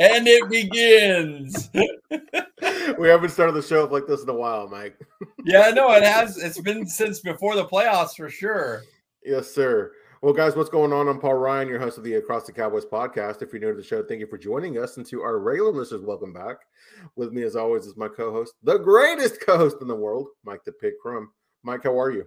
And it begins. We haven't started the show up like this in a while, Mike. Yeah, no, it has. It's been since before the playoffs for sure. Yes, sir. Well, guys, what's going on? I'm Paul Ryan, your host of the Across the Cowboys podcast. If you're new to the show, thank you for joining us. And to our regular listeners, welcome back. With me, as always, is my co-host, the greatest co-host in the world, Mike the Pig Crum. Mike, how are you?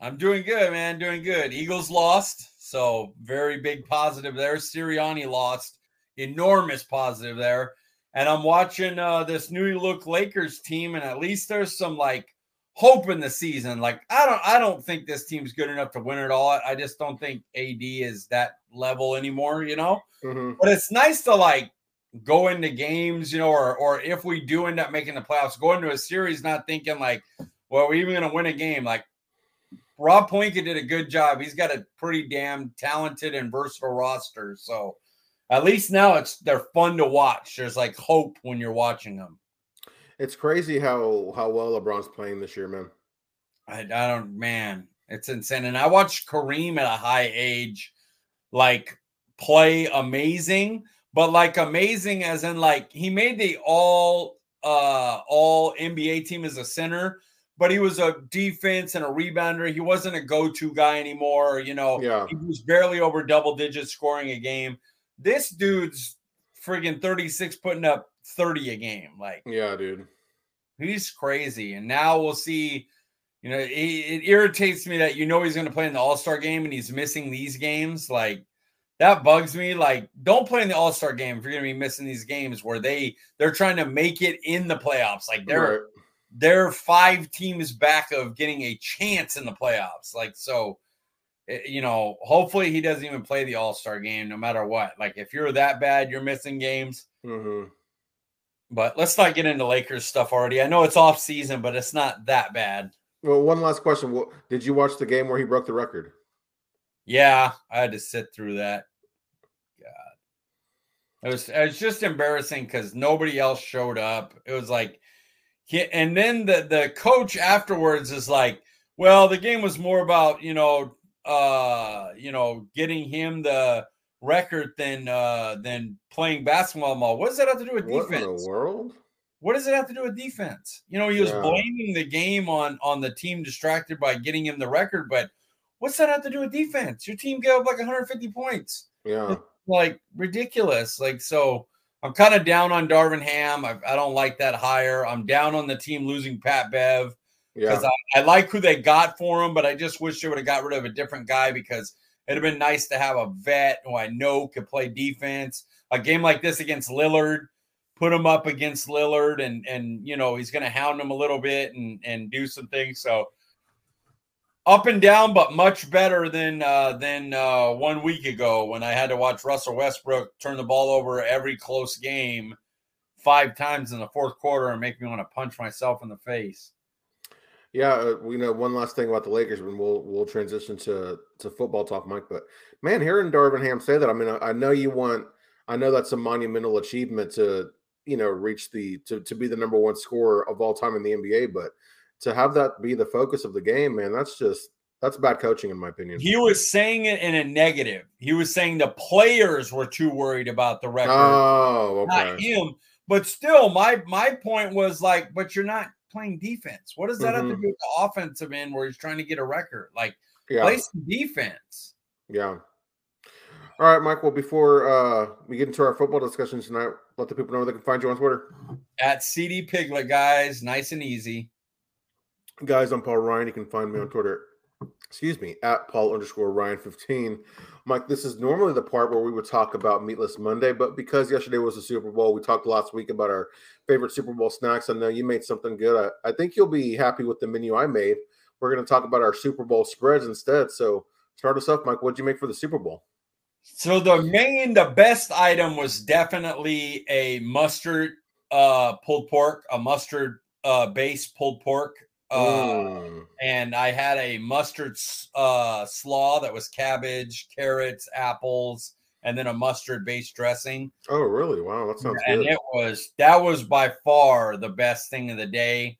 I'm doing good, man. Doing good. Eagles lost, so very big positive there. Sirianni lost, enormous positive there. And I'm watching this new look Lakers team, and at least there's some like hope in the season. Like I don't think this team's good enough to win it all. I just don't think AD is that level anymore, you know. Mm-hmm. But it's nice to like go into games, you know, or if we do end up making the playoffs, go into a series not thinking like, well, we're even going to win a game. Like Rob Palenka did a good job. He's got a pretty damn talented and versatile roster. So at least now they're fun to watch. There's like hope when you're watching them. It's crazy how well LeBron's playing this year, man. I don't, man. It's insane. And I watched Kareem at a high age, like play amazing, but like amazing as in like he made the all NBA team as a center. But he was a defense and a rebounder. He wasn't a go-to guy anymore. You know, yeah. He was barely over double digits scoring a game. This dude's friggin' 36 putting up 30 a game. Like, yeah, dude. He's crazy. And now we'll see, you know, it irritates me that, you know, he's going to play in the All-Star game and he's missing these games. Like, that bugs me. Like, don't play in the All-Star game if you're going to be missing these games where they're trying to make it in the playoffs. Like, they're... Right. They're 5 teams back of getting a chance in the playoffs. Like, so, you know, hopefully he doesn't even play the All-Star game no matter what. Like, if you're that bad, you're missing games. Mm-hmm. But let's not get into Lakers stuff already. I know it's off season, but it's not that bad. Well, one last question. Did you watch the game where he broke the record? Yeah, I had to sit through that. God. It was just embarrassing because nobody else showed up. It was like... And then the coach afterwards is like, well, the game was more about, you know, getting him the record than playing basketball more. What does that have to do with defense? What in the world? What does it have to do with defense? You know, he was blaming the game on the team distracted by getting him the record, but what's that have to do with defense? Your team gave up like 150 points. Yeah. It's like ridiculous. Like, so. I'm kind of down on Darvin Ham. I don't like that hire. I'm down on the team losing Pat Bev because I like who they got for him, but I just wish they would have got rid of a different guy because it would have been nice to have a vet who I know could play defense. A game like this against Lillard, put him up against Lillard, and you know, he's going to hound him a little bit and do some things. So up and down, but much better than 1 week ago when I had to watch Russell Westbrook turn the ball over every close game 5 times in the fourth quarter and make me want to punch myself in the face. Yeah, we know one last thing about the Lakers, and we'll transition to football talk, Mike. But man, hearing Darvin Ham say that, I mean, I know that's a monumental achievement to, you know, reach to be the number one scorer of all time in the NBA, but. To have that be the focus of the game, man, that's bad coaching in my opinion. He was saying it in a negative. He was saying the players were too worried about the record. Oh, okay. Not him. But still, my point was like, but you're not playing defense. What does that have to do with the offensive end where he's trying to get a record? Like, play some defense. Yeah. All right, Mike. Well, before we get into our football discussion tonight, let the people know they can find you on Twitter. At CD Piglet, guys. Nice and easy. Guys, I'm Paul Ryan. You can find me on Twitter, at Paul_Ryan15. Mike, this is normally the part where we would talk about Meatless Monday, but because yesterday was the Super Bowl, we talked last week about our favorite Super Bowl snacks. I know you made something good. I think you'll be happy with the menu I made. We're going to talk about our Super Bowl spreads instead. So start us off, Mike. What did you make for the Super Bowl? So the best item was definitely a mustard pulled pork, a mustard based pulled pork. And I had a mustard slaw that was cabbage, carrots, apples, and then a mustard-based dressing. Oh, really? Wow, that sounds good. And that was by far the best thing of the day.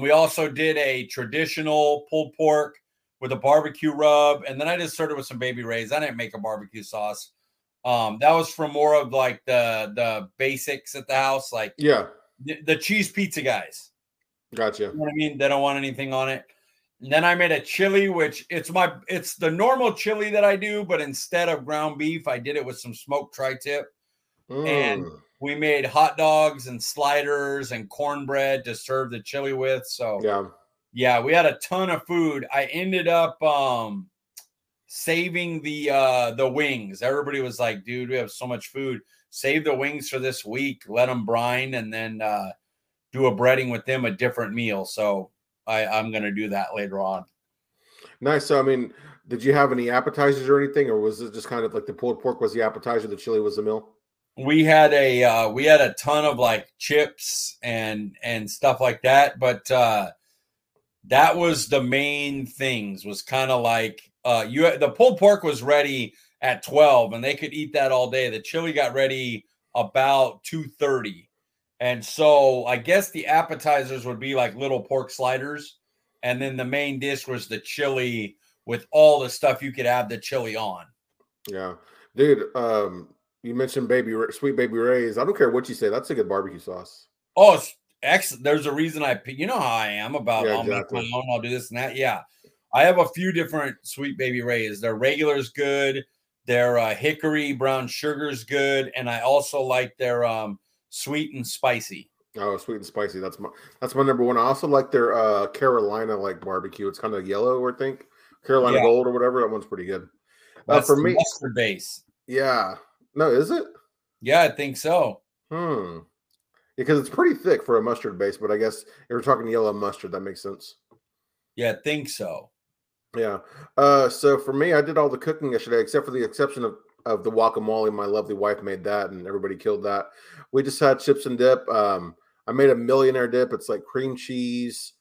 We also did a traditional pulled pork with a barbecue rub, and then I just served it with some Baby Rays. I didn't make a barbecue sauce. That was from more of like the basics at the house, like the cheese pizza guys. Gotcha. You know what I mean? They don't want anything on it. And then I made a chili, which it's the normal chili that I do, but instead of ground beef, I did it with some smoked tri-tip. And we made hot dogs and sliders and cornbread to serve the chili with. So yeah, we had a ton of food. I ended up saving the wings. Everybody was like, dude, we have so much food. Save the wings for this week. Let them brine and then do a breading with them, a different meal. So I'm going to do that later on. Nice. So, I mean, did you have any appetizers or anything, or was it just kind of like the pulled pork was the appetizer, the chili was the meal? We had a ton of like chips and stuff like that, but that was the main things. Was kind of like the pulled pork was ready at 12 and they could eat that all day. The chili got ready about 2:30. And so I guess the appetizers would be like little pork sliders. And then the main dish was the chili with all the stuff you could have the chili on. Yeah. Dude, you mentioned Sweet Baby Rays. I don't care what you say. That's a good barbecue sauce. Oh, it's excellent. There's a reason you know how I am about I'll make my own, I'll do this and that. Yeah. I have a few different Sweet Baby Rays. Their regular's good. Their hickory brown sugar's good. And I also like their sweet and spicy. Oh, sweet and spicy. That's my number one. I also like their Carolina barbecue. It's kind of yellow, I think. Carolina Gold or whatever. That one's pretty good. That's for me. Mustard base. Yeah. No, is it? Yeah, I think so. Because it's pretty thick for a mustard base, but I guess if we're talking yellow mustard, that makes sense. Yeah, I think so. Yeah. So for me, I did all the cooking yesterday, except for the exception of the guacamole. My lovely wife made that, and everybody killed that. We just had chips and dip. I made a millionaire dip. It's like cream cheese,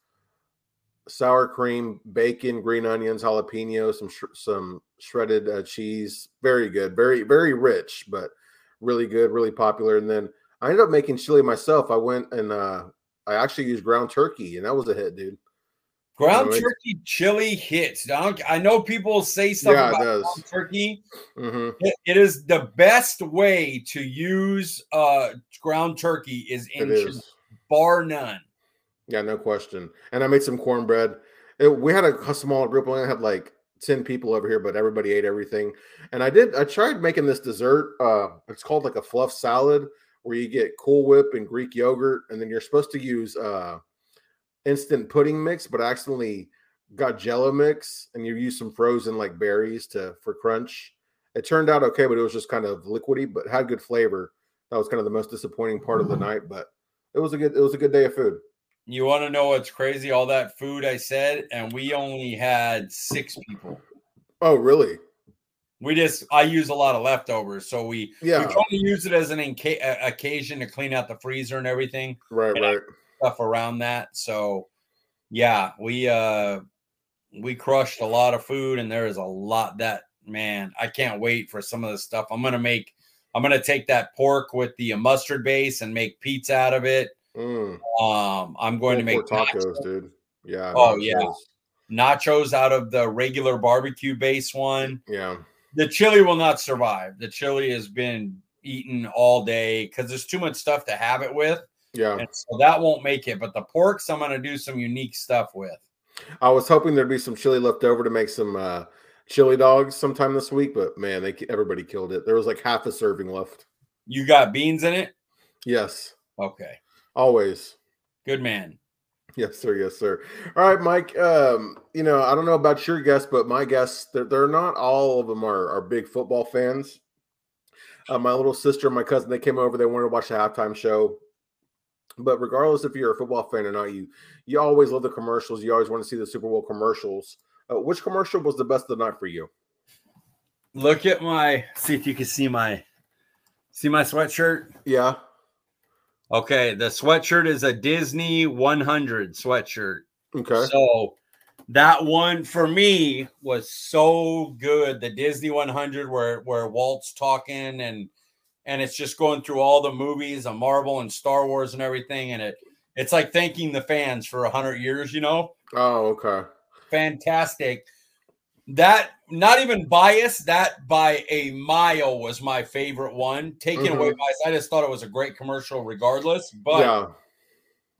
sour cream, bacon, green onions, jalapeno, some shredded cheese. Very good. Very, very rich, but really good, really popular. And then I ended up making chili myself. I went and I actually used ground turkey, and that was a hit, dude. Ground turkey chili hits. I know people say something about ground turkey. Mm-hmm. It is the best way to use ground turkey is in chili, bar none. Yeah, no question. And I made some cornbread. We had a small group. We only had like 10 people over here, but everybody ate everything. And I tried making this dessert. It's called like a fluff salad where you get Cool Whip and Greek yogurt. And then you're supposed to use instant pudding mix, but I accidentally got Jell-O mix, and you use some frozen like berries for crunch. It turned out okay, but it was just kind of liquidy, but had good flavor. That was kind of the most disappointing part of the night, but it was a good day of food. You want to know what's crazy? All that food I said, and we only had 6 people. Oh, really? I use a lot of leftovers, so we try to use it as an occasion to clean out the freezer and everything. Right. Stuff around that. So yeah, we crushed a lot of food, and there is a lot that, man, I can't wait for some of the stuff I'm gonna take that pork with the mustard base and make pizza out of it. I'm going to make tacos, dude. Yeah. Oh nachos. Yeah. Nachos out of the regular barbecue base one. Yeah. The chili will not survive. The chili has been eaten all day because there's too much stuff to have it with. Yeah. And so that won't make it, but the porks I'm going to do some unique stuff with. I was hoping there'd be some chili left over to make some chili dogs sometime this week, but man, everybody killed it. There was like half a serving left. You got beans in it? Yes. Okay. Always. Good man. Yes, sir. Yes, sir. All right, Mike. I don't know about your guests, but my guests, they're not all of them are big football fans. My little sister and my cousin, they came over. They wanted to watch the halftime show. But regardless if you're a football fan or not, you always love the commercials. You always want to see the Super Bowl commercials. Which commercial was the best of the night for you? Look at see if you can see my sweatshirt. Yeah. Okay, the sweatshirt is a Disney 100 sweatshirt. Okay. So that one for me was so good. The Disney 100 where Walt's talking and it's just going through all the movies of Marvel and Star Wars and everything. And it's like thanking the fans for 100 years, you know? Oh, okay. Fantastic. That, not even biased, that by a mile was my favorite one. Taking away bias, I just thought it was a great commercial regardless. But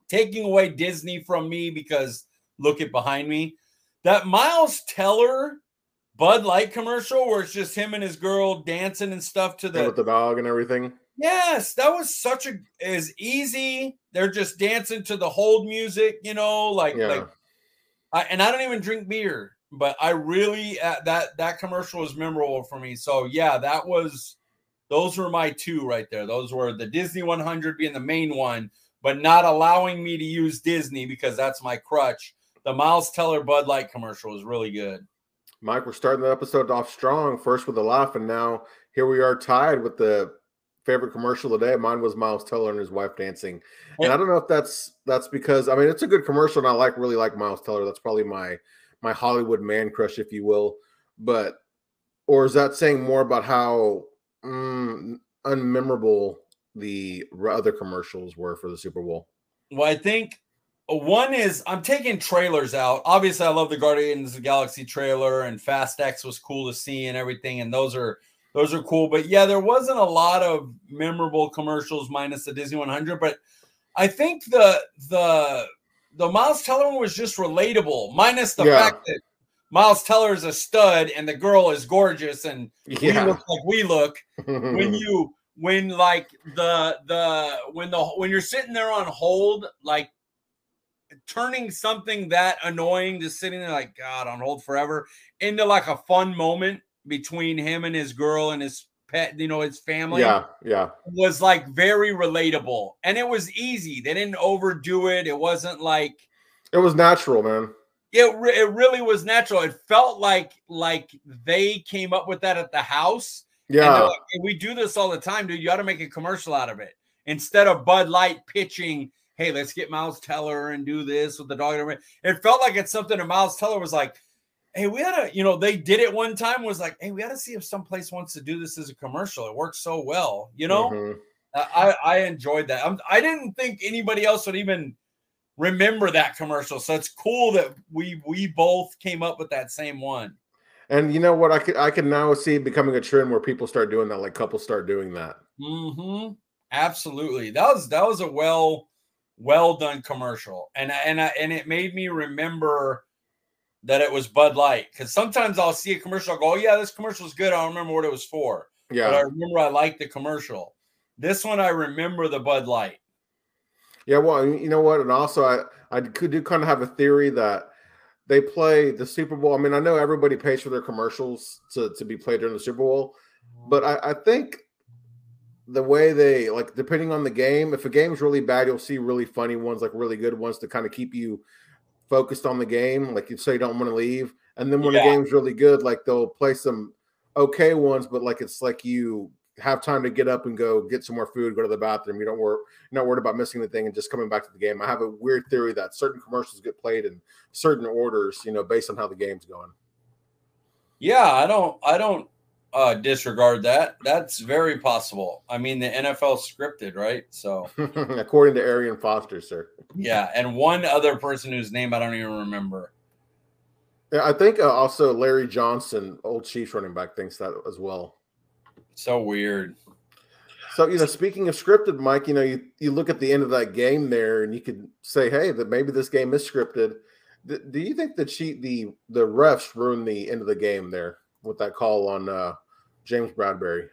taking away Disney from me because look at behind me. That Miles Teller Bud Light commercial where it's just him and his girl dancing and stuff to the... And with the dog and everything. Yes, that was such a... is easy. They're just dancing to the hold music, you know, like... and I don't even drink beer. But I really, that commercial was memorable for me. So, yeah, that was, those were my two right there. Those were the Disney 100 being the main one, but not allowing me to use Disney because that's my crutch. The Miles Teller Bud Light commercial was really good. Mike, we're starting that episode off strong, first with the laugh, and now here we are tied with the favorite commercial today. Mine was Miles Teller and his wife dancing. And I don't know if that's because, I mean, it's a good commercial, and I really like Miles Teller. That's probably my Hollywood man crush, if you will, but, or is that saying more about how unmemorable the other commercials were for the Super Bowl? Well, I think one is I'm taking trailers out. Obviously, I love the Guardians of the Galaxy trailer, and Fast X was cool to see and everything, and those are cool. But yeah, there wasn't a lot of memorable commercials minus the Disney 100, but I think the Miles Teller one was just relatable, minus the fact that Miles Teller is a stud and the girl is gorgeous and we look. when you're sitting there on hold, like turning something that annoying, just sitting there like God on hold forever, into like a fun moment between him and his girl and his pet, you know, his family. Was like very relatable, and it was easy. They didn't overdo it. It wasn't like, it was natural, man. It really was natural. It felt like they came up with that at the house. Yeah, and like, hey, we do this all the time, dude. You got to make a commercial out of it instead of Bud Light pitching. Hey, let's get Miles Teller and do this with the dog. It felt like it's something that Miles Teller was like, hey, we had to, you know, they did it one time, was like, hey, we got to see if someplace wants to do this as a commercial. It works so well, you know? I enjoyed that. I didn't think anybody else would even remember that commercial. So it's cool that we both came up with that same one. And you know what? I could now see it becoming a trend where people start doing that, like couples start doing that. Absolutely. That was a well done commercial. And it made me remember that it was Bud Light, because sometimes I'll see a commercial, I'll go, oh yeah, this commercial is good. I don't remember what it was for. Yeah. But I remember I liked the commercial. This one, I remember the Bud Light. Yeah, well, you know what? And also, I do kind of have a theory that they play the Super Bowl. I mean, I know everybody pays for their commercials to be played during the Super Bowl, but I think the way they, like, depending on the game, if a game's really bad, you'll see really funny ones, like really good ones to kind of keep you focused on the game, like you say, you don't want to leave. And then when the game's really good, like they'll play some okay ones, but like it's like you have time to get up and go get some more food, go to the bathroom. You don't worry, you're not worried about missing anything and just coming back to the game. I have a weird theory that certain commercials get played in certain orders, you know, based on how the game's going. Yeah, I don't disregard that. That's very possible. I mean, the NFL scripted, right? So according to Arian Foster, sir. Yeah, and one other person whose name I don't even remember. Yeah, I think also Larry Johnson, old Chiefs running back, thinks that as well. So weird. So, you know, speaking of scripted, Mike, you know, you look at the end of that game there, and you could say, hey, that maybe this game is scripted. Do you think the refs ruined the end of the game there with that call on James Bradbury?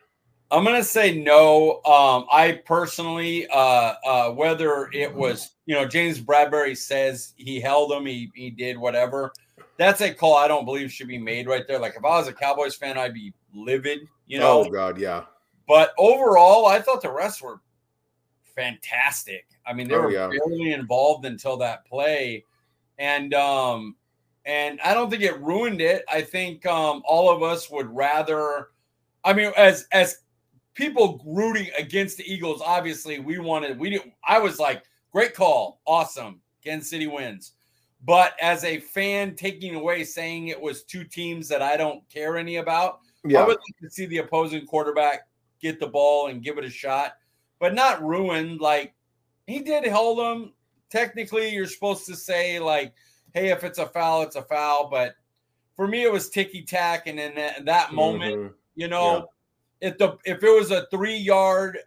I'm going to say no. I personally, whether it was, you know, James Bradbury says he held him, he did whatever. That's a call I don't believe should be made right there. Like, if I was a Cowboys fan, I'd be livid, you know. Oh, God, yeah. But overall, I thought the refs were fantastic. I mean, they were barely involved until that play. And I don't think it ruined it. I think all of us would rather – I mean, as people rooting against the Eagles, obviously I was like, great call, awesome, Kansas City wins. But as a fan taking away saying it was two teams that I don't care any about, I would like to see the opposing quarterback get the ball and give it a shot, but not ruined. Like, he did hold him. Technically, you're supposed to say, like, hey, if it's a foul, it's a foul. But for me, it was ticky tack, and in that moment, you know, if it was a 3-yard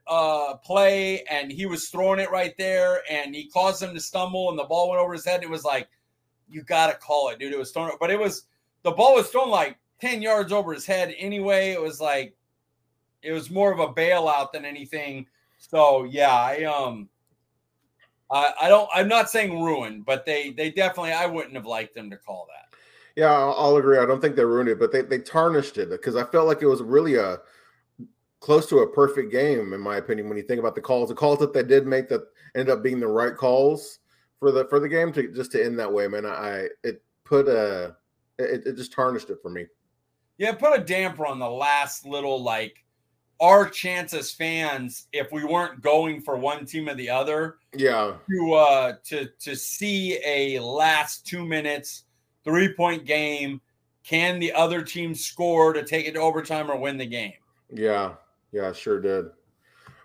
play and he was throwing it right there and he caused him to stumble and the ball went over his head, it was like, you gotta call it, dude. It was thrown, but it was the ball was thrown like 10 yards over his head anyway. It was like, it was more of a bailout than anything. So yeah, I'm not saying ruined, but they definitely, I wouldn't have liked them to call that. Yeah, I'll agree. I don't think they ruined it, but they tarnished it, because I felt like it was really close to a perfect game, in my opinion, when you think about the calls that they did make that ended up being the right calls for the game to end that way, man. It just tarnished it for me. Yeah, put a damper on the last little, like, our chance as fans, if we weren't going for one team or the other, to see a last 2 minutes 3-point game, can the other team score to take it to overtime or win the game? Yeah, sure did.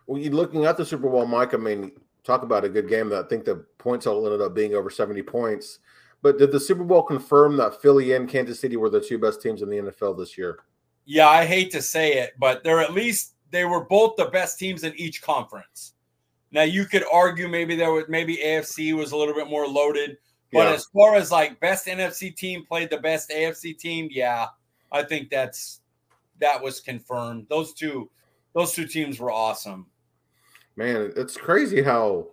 Well, you looking at the Super Bowl, Mike, I mean, talk about a good game. That I think the points total ended up being over 70 points. But did the Super Bowl confirm that Philly and Kansas City were the two best teams in the NFL this year? Yeah, I hate to say it, but they were both the best teams in each conference. Now, you could argue maybe AFC was a little bit more loaded. But as far as, like, best NFC team played the best AFC team, yeah, I think that was confirmed. Those two teams were awesome. Man, it's crazy how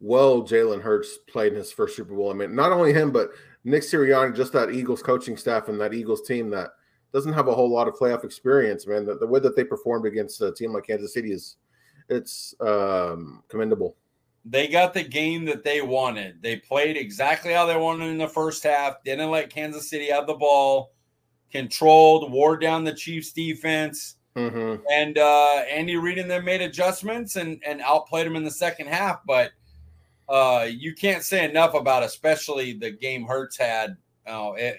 well Jalen Hurts played in his first Super Bowl. I mean, not only him, but Nick Sirianni, just that Eagles coaching staff and that Eagles team that doesn't have a whole lot of playoff experience, man. The way that they performed against a team like Kansas City is commendable. They got the game that they wanted. They played exactly how they wanted in the first half, didn't let Kansas City have the ball, controlled, wore down the Chiefs' defense, and Andy Reid and them made adjustments and outplayed them in the second half. But you can't say enough about, especially the game Hurts had. That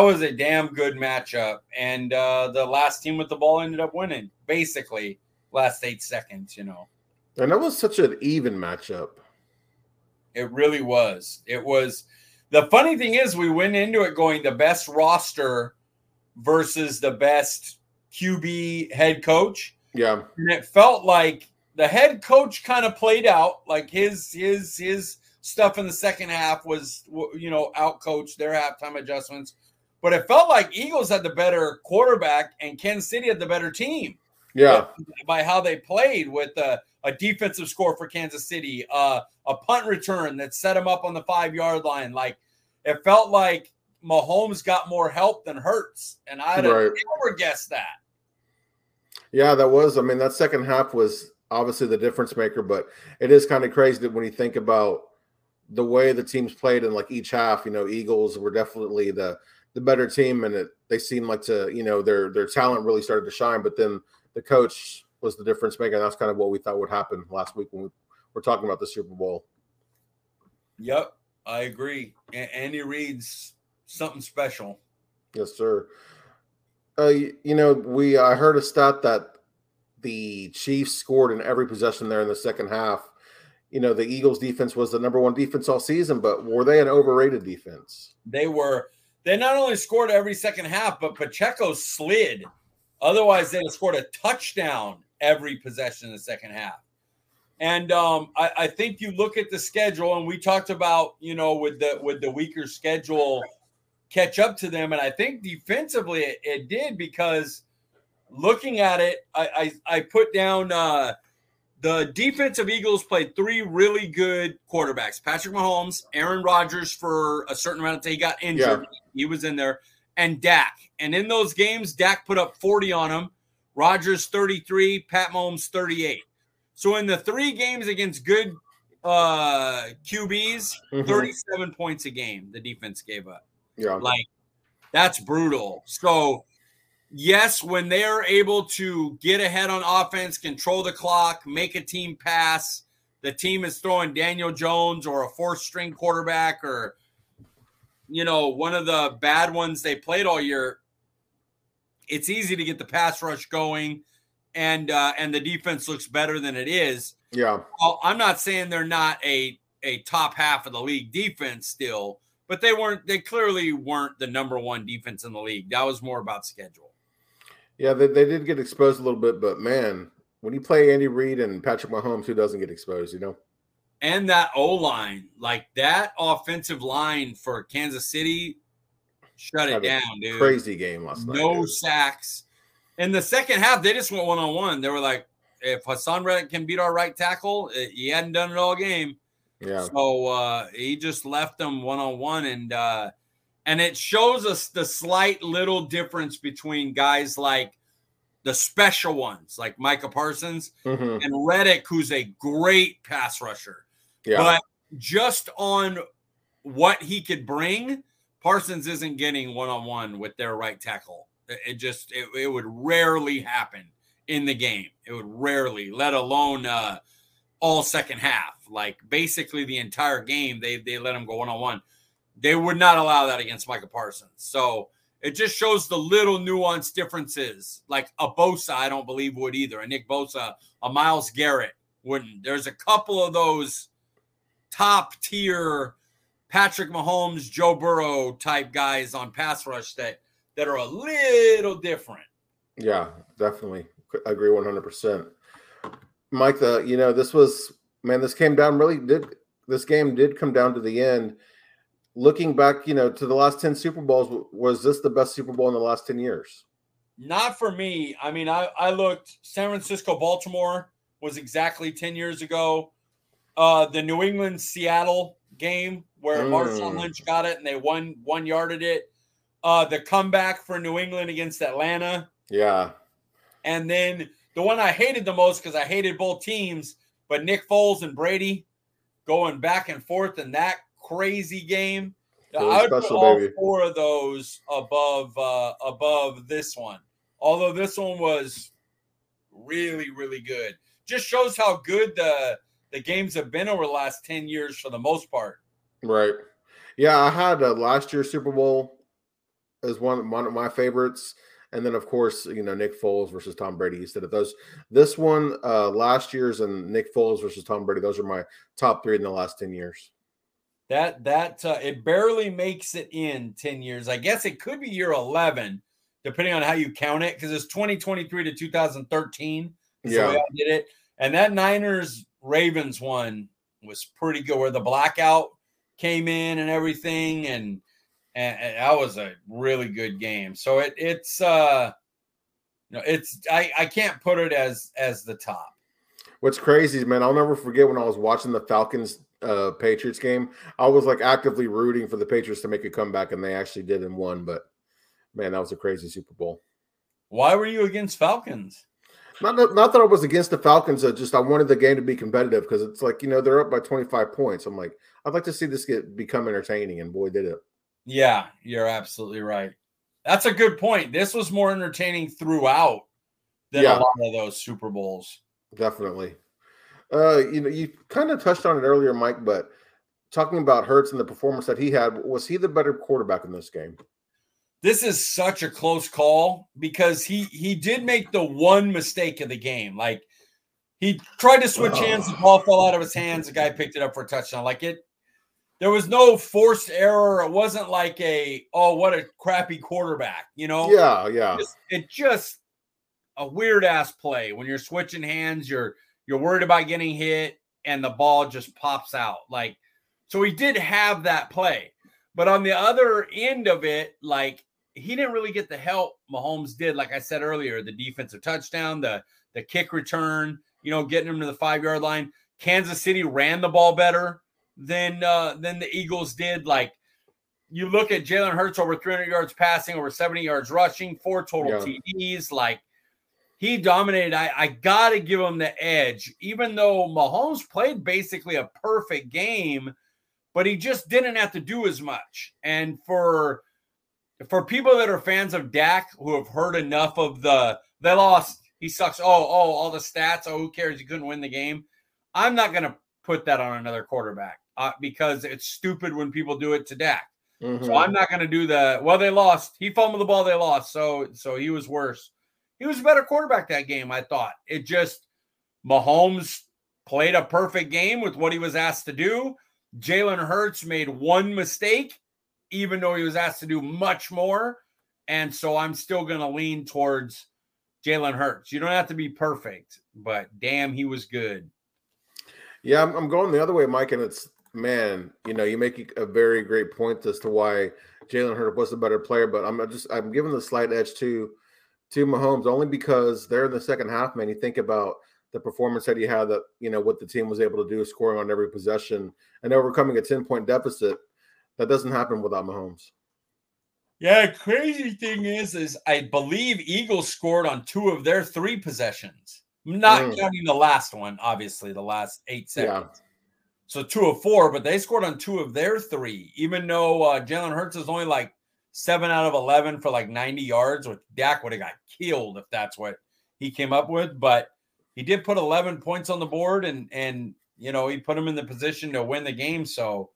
was a damn good matchup, and the last team with the ball ended up winning, basically, last 8 seconds, you know. And that was such an even matchup. It really was. It was. The funny thing is, we went into it going the best roster versus the best QB head coach. Yeah. And it felt like the head coach kind of played out, like his stuff in the second half was, you know, outcoached their halftime adjustments. But it felt like Eagles had the better quarterback and Kansas City had the better team. Yeah. By how they played, with a defensive score for Kansas City, a punt return that set him up on the 5-yard line. Like, it felt like Mahomes got more help than Hurts, and I'd have never guessed that. Yeah, that was. I mean, that second half was obviously the difference maker, but it is kind of crazy that when you think about the way the teams played in, like, each half, you know, Eagles were definitely the better team, and they seemed like to, you know, their talent really started to shine, but then the coach was the difference maker. That's kind of what we thought would happen last week when we were talking about the Super Bowl. Yep, I agree. Andy Reid's something special. Yes, sir. I heard a stat that the Chiefs scored in every possession there in the second half. You know, the Eagles' defense was the number one defense all season, but were they an overrated defense? They were. They not only scored every second half, but Pacheco slid. Otherwise, they scored a touchdown every possession in the second half. And I think you look at the schedule, and we talked about, you know, with the weaker schedule, catch up to them. And I think defensively it did, because looking at it, I put down the defensive Eagles played three really good quarterbacks, Patrick Mahomes, Aaron Rodgers for a certain amount of time. He got injured. Yeah. He was in there. And Dak. And in those games, Dak put up 40 on him, Rodgers 33, Pat Mahomes 38. So in the three games against good QBs, 37 points a game the defense gave up. Yeah. Like, that's brutal. So, yes, when they're able to get ahead on offense, control the clock, make a team pass, the team is throwing Daniel Jones or a fourth-string quarterback or, you know, one of the bad ones they played all year, it's easy to get the pass rush going, and the defense looks better than it is. Yeah. Well, I'm not saying they're not a top half of the league defense still, but they weren't, they clearly weren't the number one defense in the league. That was more about schedule. Yeah, they did get exposed a little bit, but man, when you play Andy Reid and Patrick Mahomes, who doesn't get exposed, you know? And that O-line, like that offensive line for Kansas City, shut it down, dude. Crazy game last night. No sacks. In the second half, they just went one-on-one. They were like, if Haason Reddick can beat our right tackle, he hadn't done it all game. Yeah. So he just left them one-on-one, and it shows us the slight little difference between guys like the special ones, like Micah Parsons and Reddick, who's a great pass rusher. Yeah. But just on what he could bring, Parsons isn't getting one-on-one with their right tackle. It just it would rarely happen in the game. It would rarely, let alone all second half. Like basically the entire game, they let him go one-on-one. They would not allow that against Micah Parsons. So it just shows the little nuanced differences. Like a Bosa, I don't believe would either. A Nick Bosa, a Myles Garrett wouldn't. There's a couple of those top tier Patrick Mahomes, Joe Burrow type guys on pass rush that are a little different. Yeah, definitely. I agree 100%. Mike, you know, this was, man, this game did come down to the end. Looking back, you know, to the last 10 Super Bowls, was this the best Super Bowl in the last 10 years? Not for me. I mean, I looked, San Francisco, Baltimore was exactly 10 years ago. The New England, Seattle game where Marshawn Lynch got it and they one-yarded it. The comeback for New England against Atlanta. Yeah. And then the one I hated the most because I hated both teams, but Nick Foles and Brady going back and forth in that crazy game. I would put all four of those above this one. Although this one was really, really good. Just shows how good the games have been over the last 10 years for the most part. Right. Yeah, I had last year's Super Bowl as one of my favorites. And then, of course, you know, Nick Foles versus Tom Brady. You said those. This one, last year's, and Nick Foles versus Tom Brady, those are my top three in the last 10 years. That it barely makes it in 10 years. I guess it could be year 11, depending on how you count it, because it's 2023 to 2013. Yeah. The way I did it. And that Niners-Ravens one was pretty good, where the blackout came in and everything, and that was a really good game. So I can't put it as the top. What's crazy is, man, I'll never forget when I was watching the Falcons Patriots game, I was like actively rooting for the Patriots to make a comeback, and they actually did and won. But man, that was a crazy Super Bowl. Why were you against Falcons? Not that I was against the Falcons. I wanted the game to be competitive, because it's like, you know, they're up by 25 points. I'm like, I'd like to see this become entertaining, and boy, did it. Yeah, you're absolutely right. That's a good point. This was more entertaining throughout than a lot of those Super Bowls. Definitely. You know, you kind of touched on it earlier, Mike, but talking about Hurts and the performance that he had, was he the better quarterback in this game? This is such a close call, because he did make the one mistake of the game. Like, he tried to switch hands, the ball fell out of his hands, the guy picked it up for a touchdown. Like, there was no forced error. It wasn't like what a crappy quarterback, you know? Yeah, yeah. It's just a weird-ass play. When you're switching hands, you're worried about getting hit, and the ball just pops out. Like, so he did have that play. But on the other end of it, like, he didn't really get the help Mahomes did. Like I said earlier, the defensive touchdown, the kick return, you know, getting him to the 5-yard line. Kansas City ran the ball better than the Eagles did. Like, you look at Jalen Hurts, over 300 yards passing, over 70 yards rushing, 4 total TDs. Like, he dominated. I got to give him the edge, even though Mahomes played basically a perfect game, but he just didn't have to do as much. And for people that are fans of Dak, who have heard enough of they lost, he sucks, all the stats, who cares, he couldn't win the game. I'm not going to put that on another quarterback. Because it's stupid when people do it to Dak. Mm-hmm. So I'm not going to do that. Well, they lost. He fumbled the ball. They lost. So he was worse. He was a better quarterback that game, I thought. It just, Mahomes played a perfect game with what he was asked to do. Jalen Hurts made one mistake even though he was asked to do much more. And so I'm still going to lean towards Jalen Hurts. You don't have to be perfect, but damn, he was good. Yeah, I'm going the other way, Mike, and it's, man, you know, you make a very great point as to why Jalen Hurts was the better player, but I'm giving the slight edge to Mahomes only because they're in the second half, man. You think about the performance that he had, that, you know, what the team was able to do, scoring on every possession and overcoming a 10-point deficit. That doesn't happen without Mahomes. Yeah, crazy thing is I believe Eagles scored on 2 of their 3 possessions. Not counting the last one, obviously, the last 8 seconds. Yeah. So 2 of 4, but they scored on 2 of their 3, even though Jalen Hurts is only like 7 out of 11 for like 90 yards, which Dak would have got killed if that's what he came up with. But he did put 11 points on the board, and you know, he put him in the position to win the game. So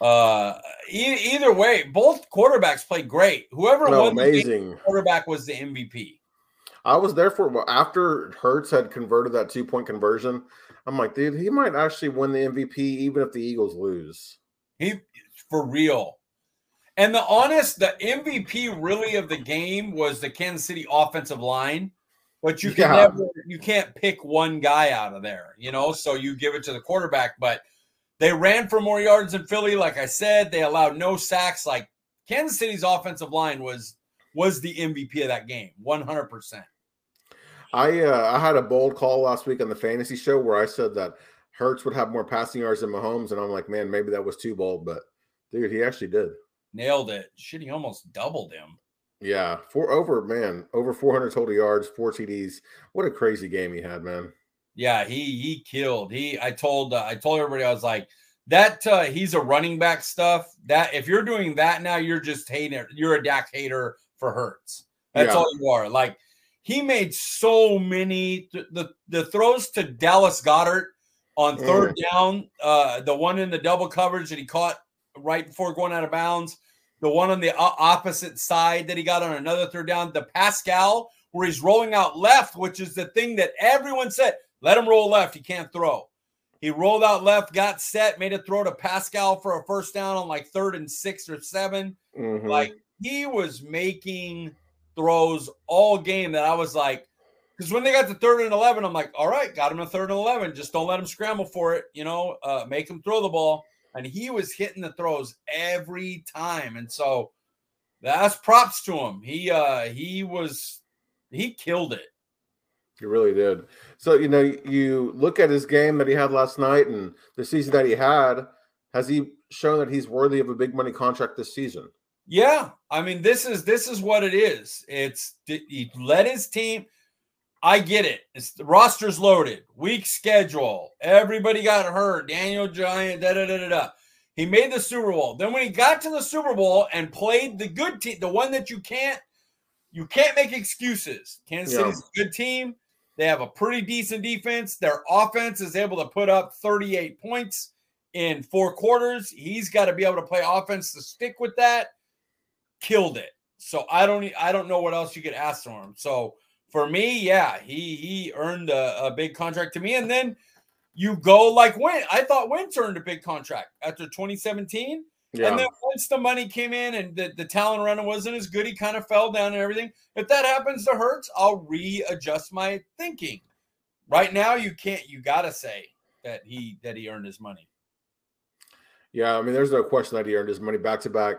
either way, both quarterbacks played great. Whoever won the game, quarterback was the MVP. I was there for after Hurts had converted that 2-point conversion. I'm like, dude, he might actually win the MVP even if the Eagles lose. He for real. And the MVP really of the game was the Kansas City offensive line, but you can never, you can't pick one guy out of there, you know, so you give it to the quarterback. But they ran for more yards than Philly, like I said. They allowed no sacks. Like, Kansas City's offensive line was the MVP of that game, 100%. I had a bold call last week on the fantasy show where I said that Hurts would have more passing yards than Mahomes, and I'm like, man, maybe that was too bold, but dude, he actually did. Nailed it. Shit, he almost doubled him. Yeah, over 400 total yards, 4 TDs. What a crazy game he had, man. Yeah, he killed. I told everybody, I was like, that he's a running back stuff. That if you're doing that now, you're just hating it. You're a Dak hater for Hurts. That's all you are. Like, he made so many the throws to Dallas Goedert on third down, the one in the double coverage that he caught right before going out of bounds, the one on the opposite side that he got on another third down, the Pascal where he's rolling out left, which is the thing that everyone said, let him roll left, he can't throw. He rolled out left, got set, made a throw to Pascal for a first down on like 3rd and 6 or 7. Mm-hmm. Like, he was making throws all game that I was like, because when they got to 3rd and 11, I'm like, all right, got him to 3rd and 11. Just don't let him scramble for it, you know, make him throw the ball. And he was hitting the throws every time. And so that's props to him. He killed it. He really did. So, you know, you look at his game that he had last night and the season that he had, has he shown that he's worthy of a big money contract this season? Yeah. I mean, this is what it is. It's, he led his team. I get it. It's the roster's loaded, weak schedule. Everybody got hurt. Daniel Giant, He made the Super Bowl. Then when he got to the Super Bowl and played the good team, the one that you can't make excuses. Kansas City's a good team. They have a pretty decent defense. Their offense is able to put up 38 points in 4 quarters. He's got to be able to play offense to stick with that. Killed it. So I don't know what else you could ask for him. So for me, yeah, he earned a big contract to me. And then you go like Wentz. I thought Wentz earned a big contract after 2017. Yeah. And then once the money came in and the talent running wasn't as good, he kind of fell down and everything. If that happens to Hurts, I'll readjust my thinking. Right now, you gotta say that he earned his money. Yeah, I mean, there's no question that he earned his money. Back-to-back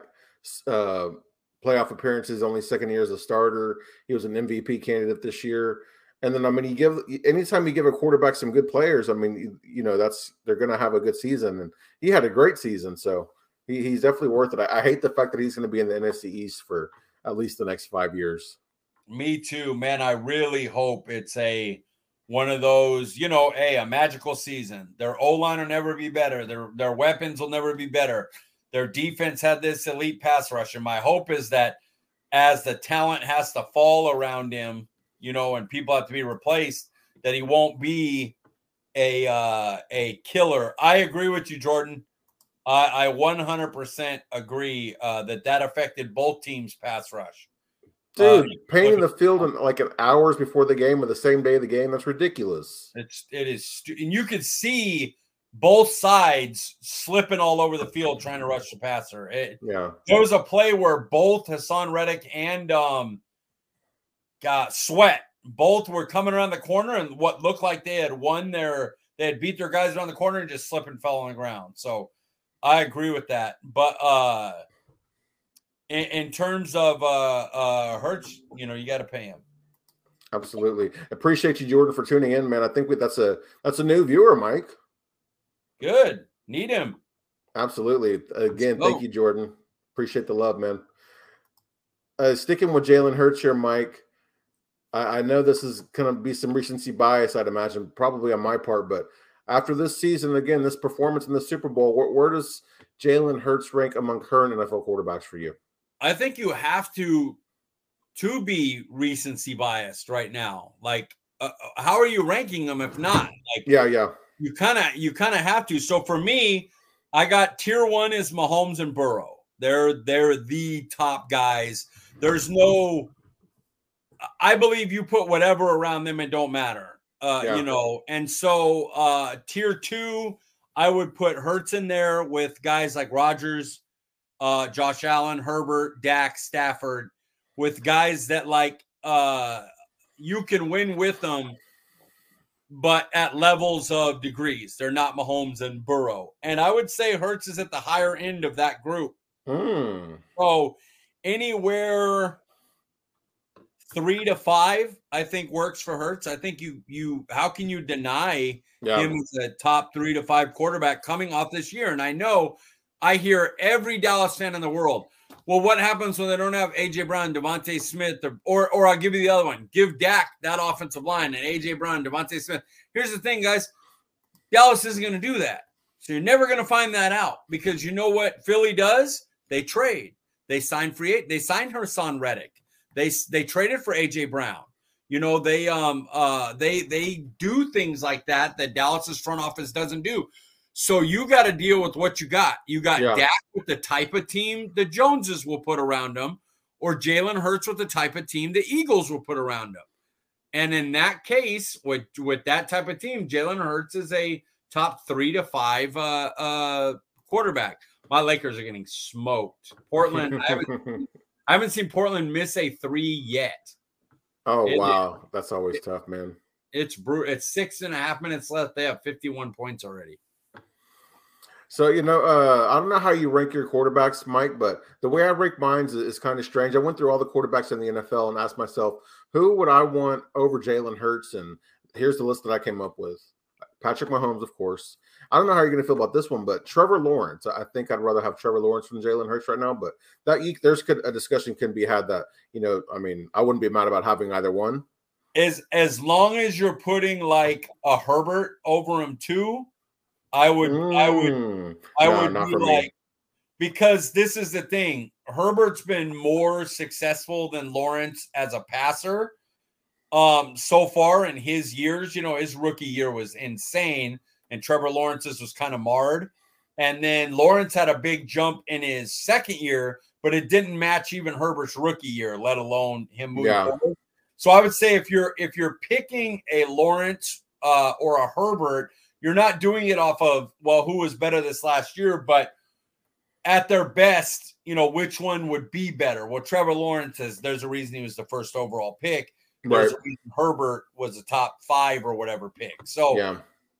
playoff appearances, only second year as a starter. He was an MVP candidate this year. And then, I mean, anytime you give a quarterback some good players, I mean, you know, they're going to have a good season. And he had a great season, so he's definitely worth it. I hate the fact that he's going to be in the NFC East for at least the next 5 years. Me too, man. I really hope it's one of those, you know, a magical season. Their O-line will never be better. Their weapons will never be better. Their defense had this elite pass rush. And my hope is that as the talent has to fall around him, you know, and people have to be replaced, that he won't be a killer. I agree with you, Jordan. I 100% agree that affected both teams' pass rush. Dude, painting the field in like an hours before the game or the same day of the game, that's ridiculous. It is. And you could see both sides slipping all over the field trying to rush the passer. There was a play where both Haason Reddick and Sweat both were coming around the corner, and what looked like they had won their – they had beat their guys around the corner and just slipped and fell on the ground. So I agree with that. But in terms of Hurts, you know, you got to pay him. Absolutely. Appreciate you, Jordan, for tuning in, man. I think that's a new viewer, Mike. Good. Need him. Absolutely. Again, thank you, Jordan. Appreciate the love, man. Sticking with Jalen Hurts here, Mike, I know this is going to be some recency bias, I'd imagine, probably on my part, but after this season, again, this performance in the Super Bowl, where does Jalen Hurts rank among current NFL quarterbacks for you? I think you have to be recency biased right now. Like, how are you ranking them if not? Like, yeah. You kind of have to. So for me, I got tier one is Mahomes and Burrow. They're the top guys. There's no, I believe you put whatever around them, it don't matter. You know, and so tier two, I would put Hurts in there with guys like Rodgers, Josh Allen, Herbert, Dak, Stafford, with guys that like you can win with them, but at levels of degrees. They're not Mahomes and Burrow. And I would say Hurts is at the higher end of that group. So anywhere 3 to 5, I think works for Hurts. I think you how can you deny him as a top 3 to 5 quarterback coming off this year? And I know I hear every Dallas fan in the world, well, what happens when they don't have A.J. Brown, DeVonte Smith, or I'll give you the other one. Give Dak that offensive line and A.J. Brown, DeVonte Smith. Here's the thing, guys. Dallas isn't going to do that. So you're never going to find that out, because you know what Philly does? They trade. They sign They signed Haason Reddick. They traded for A.J. Brown. You know, they do things like that Dallas's front office doesn't do. So you got to deal with what you got. You got Dak with the type of team the Joneses will put around him, or Jalen Hurts with the type of team the Eagles will put around him. And in that case, with that type of team, Jalen Hurts is a top 3 to 5 quarterback. My Lakers are getting smoked. Portland, I haven't seen Portland miss a 3 yet. Oh, wow. That's always tough, man. It's brutal. It's 6.5 minutes left. They have 51 points already. So, you know, I don't know how you rank your quarterbacks, Mike, but the way I rank mine is kind of strange. I went through all the quarterbacks in the NFL and asked myself, who would I want over Jalen Hurts? And here's the list that I came up with. Patrick Mahomes, of course. I don't know how you're going to feel about this one, but Trevor Lawrence. I think I'd rather have Trevor Lawrence than Jalen Hurts right now, but there's a discussion can be had that, you know, I mean, I wouldn't be mad about having either one. As long as you're putting like a Herbert over him too, I would be like, because this is the thing. Herbert's been more successful than Lawrence as a passer so far in his years. You know, his rookie year was insane, and Trevor Lawrence's was kind of marred. And then Lawrence had a big jump in his second year, but it didn't match even Herbert's rookie year, let alone him moving forward. So I would say if you're picking a Lawrence or a Herbert, you're not doing it off of, well, who was better this last year, but at their best, you know, which one would be better? Well, Trevor Lawrence is, there's a reason he was the first overall pick. There's a reason Herbert was a top 5 or whatever pick. So,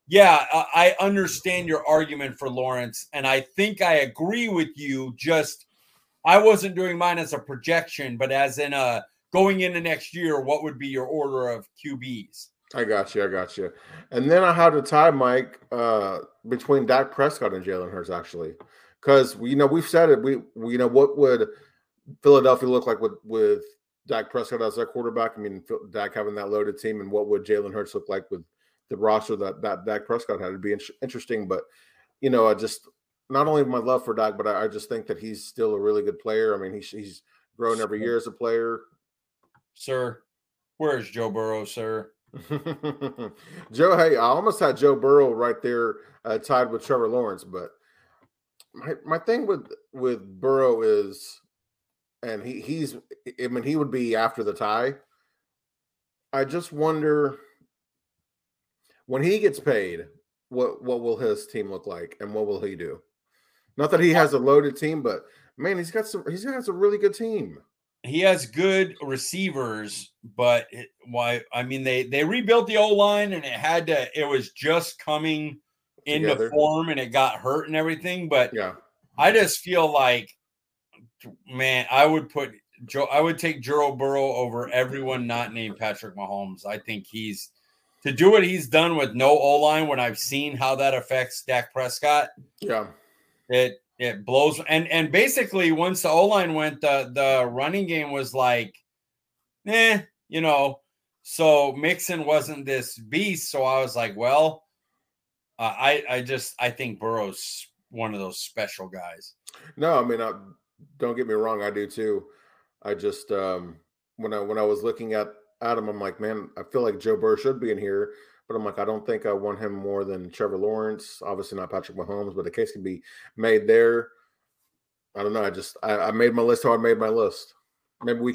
yeah, I understand your argument for Lawrence, and I think I agree with you. Just I wasn't doing mine as a projection, but as in going into next year, what would be your order of QBs? I got you. And then I had a tie, Mike, between Dak Prescott and Jalen Hurts, actually. Because, you know, we've said it. We you know, what would Philadelphia look like with Dak Prescott as their quarterback? I mean, Dak having that loaded team, and what would Jalen Hurts look like with the roster that Dak Prescott had? It'd be interesting. But, you know, I just – not only my love for Dak, but I just think that he's still a really good player. I mean, he's grown every year as a player. Sir, where's Joe Burrow, sir? Joe, hey, I almost had Joe Burrow right there tied with Trevor Lawrence, but my thing with Burrow is, and he's, I mean, he would be after the tie. I just wonder when he gets paid, what will his team look like and what will he do? Not that he has a loaded team, but man, he's got some really good team. He has good receivers, but they rebuilt the O-line and it was just coming into form and it got hurt and everything. But yeah, I just feel like, man, I would take Joe Burrow over everyone not named Patrick Mahomes. I think he's to do what he's done with no O-line when I've seen how that affects Dak Prescott. Yeah. It blows. And basically once the O-line went, the running game was like, so Mixon wasn't this beast. So I was like, well, I think Burrow's one of those special guys. No, I mean, don't get me wrong. I do too. I just, when I was looking at him, I'm like, man, I feel like Joe Burrow should be in here. But I'm like, I don't think I want him more than Trevor Lawrence. Obviously not Patrick Mahomes, but the case can be made there. I don't know. I made my list how I made my list. Maybe we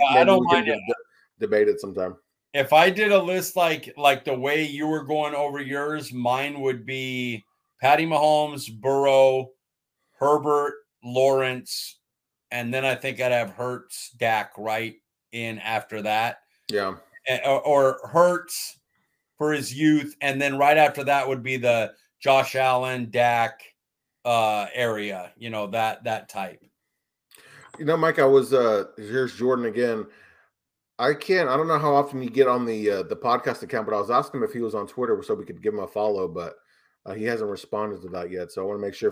debate it sometime. If I did a list like the way you were going over yours, mine would be Patty Mahomes, Burrow, Herbert, Lawrence, and then I think I'd have Hurts, Dak right in after that. Yeah. Or Hurts for his youth, and then right after that would be the Josh Allen, Dak area, that type. Mike, I was here's Jordan again. I don't know how often you get on the podcast account, but I was asking him if he was on Twitter so we could give him a follow, but he hasn't responded to that yet. So I want to make sure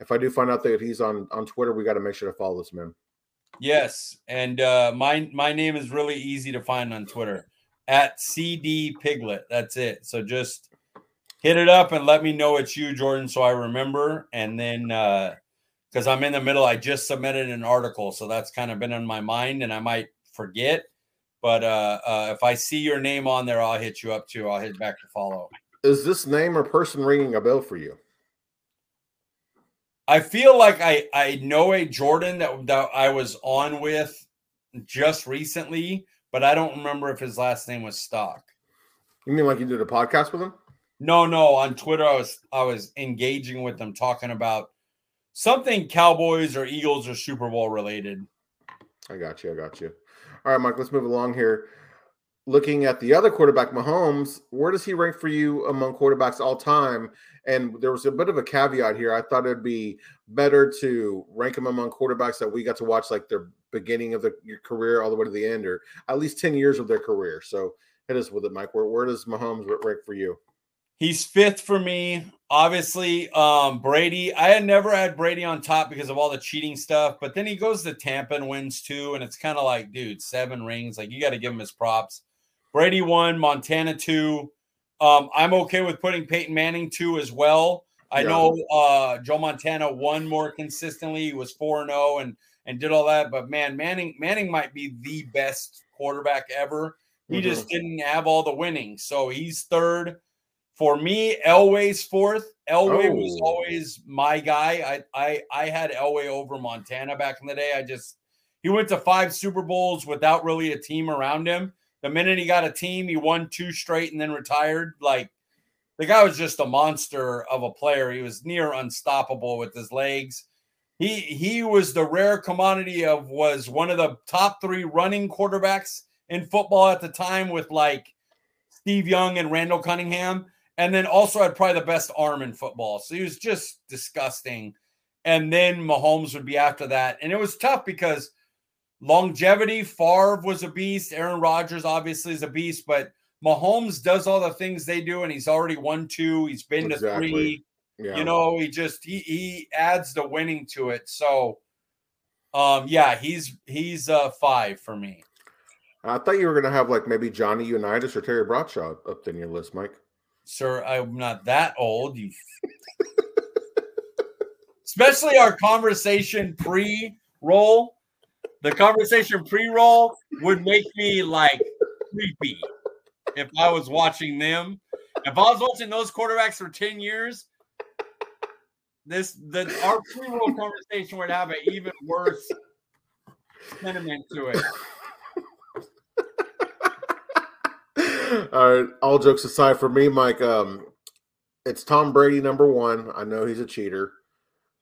if I do find out that he's on Twitter, we got to make sure to follow this man. Yes, and my name is really easy to find on Twitter. At CD Piglet. That's it. So just hit it up and let me know it's you, Jordan, so I remember. And then because I'm in the middle, I just submitted an article. So that's kind of been on my mind and I might forget. But if I see your name on there, I'll hit you up too. I'll hit back to follow. Is this name or person ringing a bell for you? I feel like I know a Jordan that I was on with just recently, but I don't remember if his last name was Stock. You mean like you did a podcast with him? No. On Twitter, I was engaging with them, talking about something Cowboys or Eagles or Super Bowl related. I got you. All right, Mike, let's move along here. Looking at the other quarterback, Mahomes, where does he rank for you among quarterbacks all time? And there was a bit of a caveat here. I thought it'd be better to rank him among quarterbacks that we got to watch, like their beginning of your career all the way to the end, or at least 10 years of their career. So hit us with it, Mike. Where does Mahomes rank for you? He's fifth for me. Obviously, Brady. I had never had Brady on top because of all the cheating stuff, but then he goes to Tampa and wins two, and it's kind of like, dude, 7 rings. Like, you got to give him his props. Brady 1, Montana 2. I'm okay with putting Peyton Manning 2 as well. I know Joe Montana won more consistently. He was 4-0 and did all that. But, man, Manning might be the best quarterback ever. He just didn't have all the winning. So he's third. For me, Elway's fourth. Elway was always my guy. I had Elway over Montana back in the day. He went to 5 Super Bowls without really a team around him. The minute he got a team, he won 2 straight and then retired. Like, the guy was just a monster of a player. He was near unstoppable with his legs. He was the rare commodity was one of the top 3 running quarterbacks in football at the time with like Steve Young and Randall Cunningham. And then also had probably the best arm in football. So he was just disgusting. And then Mahomes would be after that. And it was tough because longevity, Favre was a beast. Aaron Rodgers obviously is a beast, but Mahomes does all the things they do, and he's already won 2. He's been to 3. Yeah. He adds the winning to it. So, he's 5 for me. I thought you were going to have like maybe Johnny Unitas or Terry Bradshaw up in your list, Mike. Sir, I'm not that old. Especially our conversation pre-roll. The conversation pre-roll would make me, like, creepy if I was watching them. If I was watching those quarterbacks for 10 years, our pre-roll conversation would have an even worse sentiment to it. All right. All jokes aside, for me, Mike, it's Tom Brady, number one. I know he's a cheater.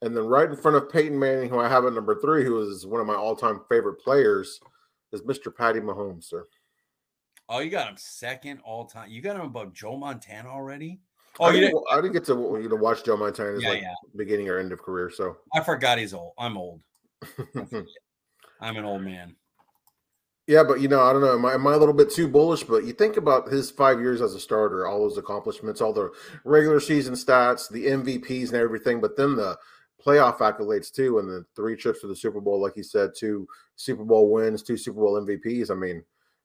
And then right in front of Peyton Manning, who I have at number three, who is one of my all-time favorite players, is Mr. Patty Mahomes, sir. Oh, you got him second all-time. You got him above Joe Montana already? Oh, I didn't get to watch Joe Montana's beginning or end of career. So I forgot he's old. I'm old. I'm an old man. Yeah, but I don't know. Am I a little bit too bullish? But you think about his 5 years as a starter, all those accomplishments, all the regular season stats, the MVPs and everything, but then the playoff accolades too, and the 3 trips to the Super Bowl, like you said, 2 Super Bowl wins, 2 Super Bowl MVPs. I mean,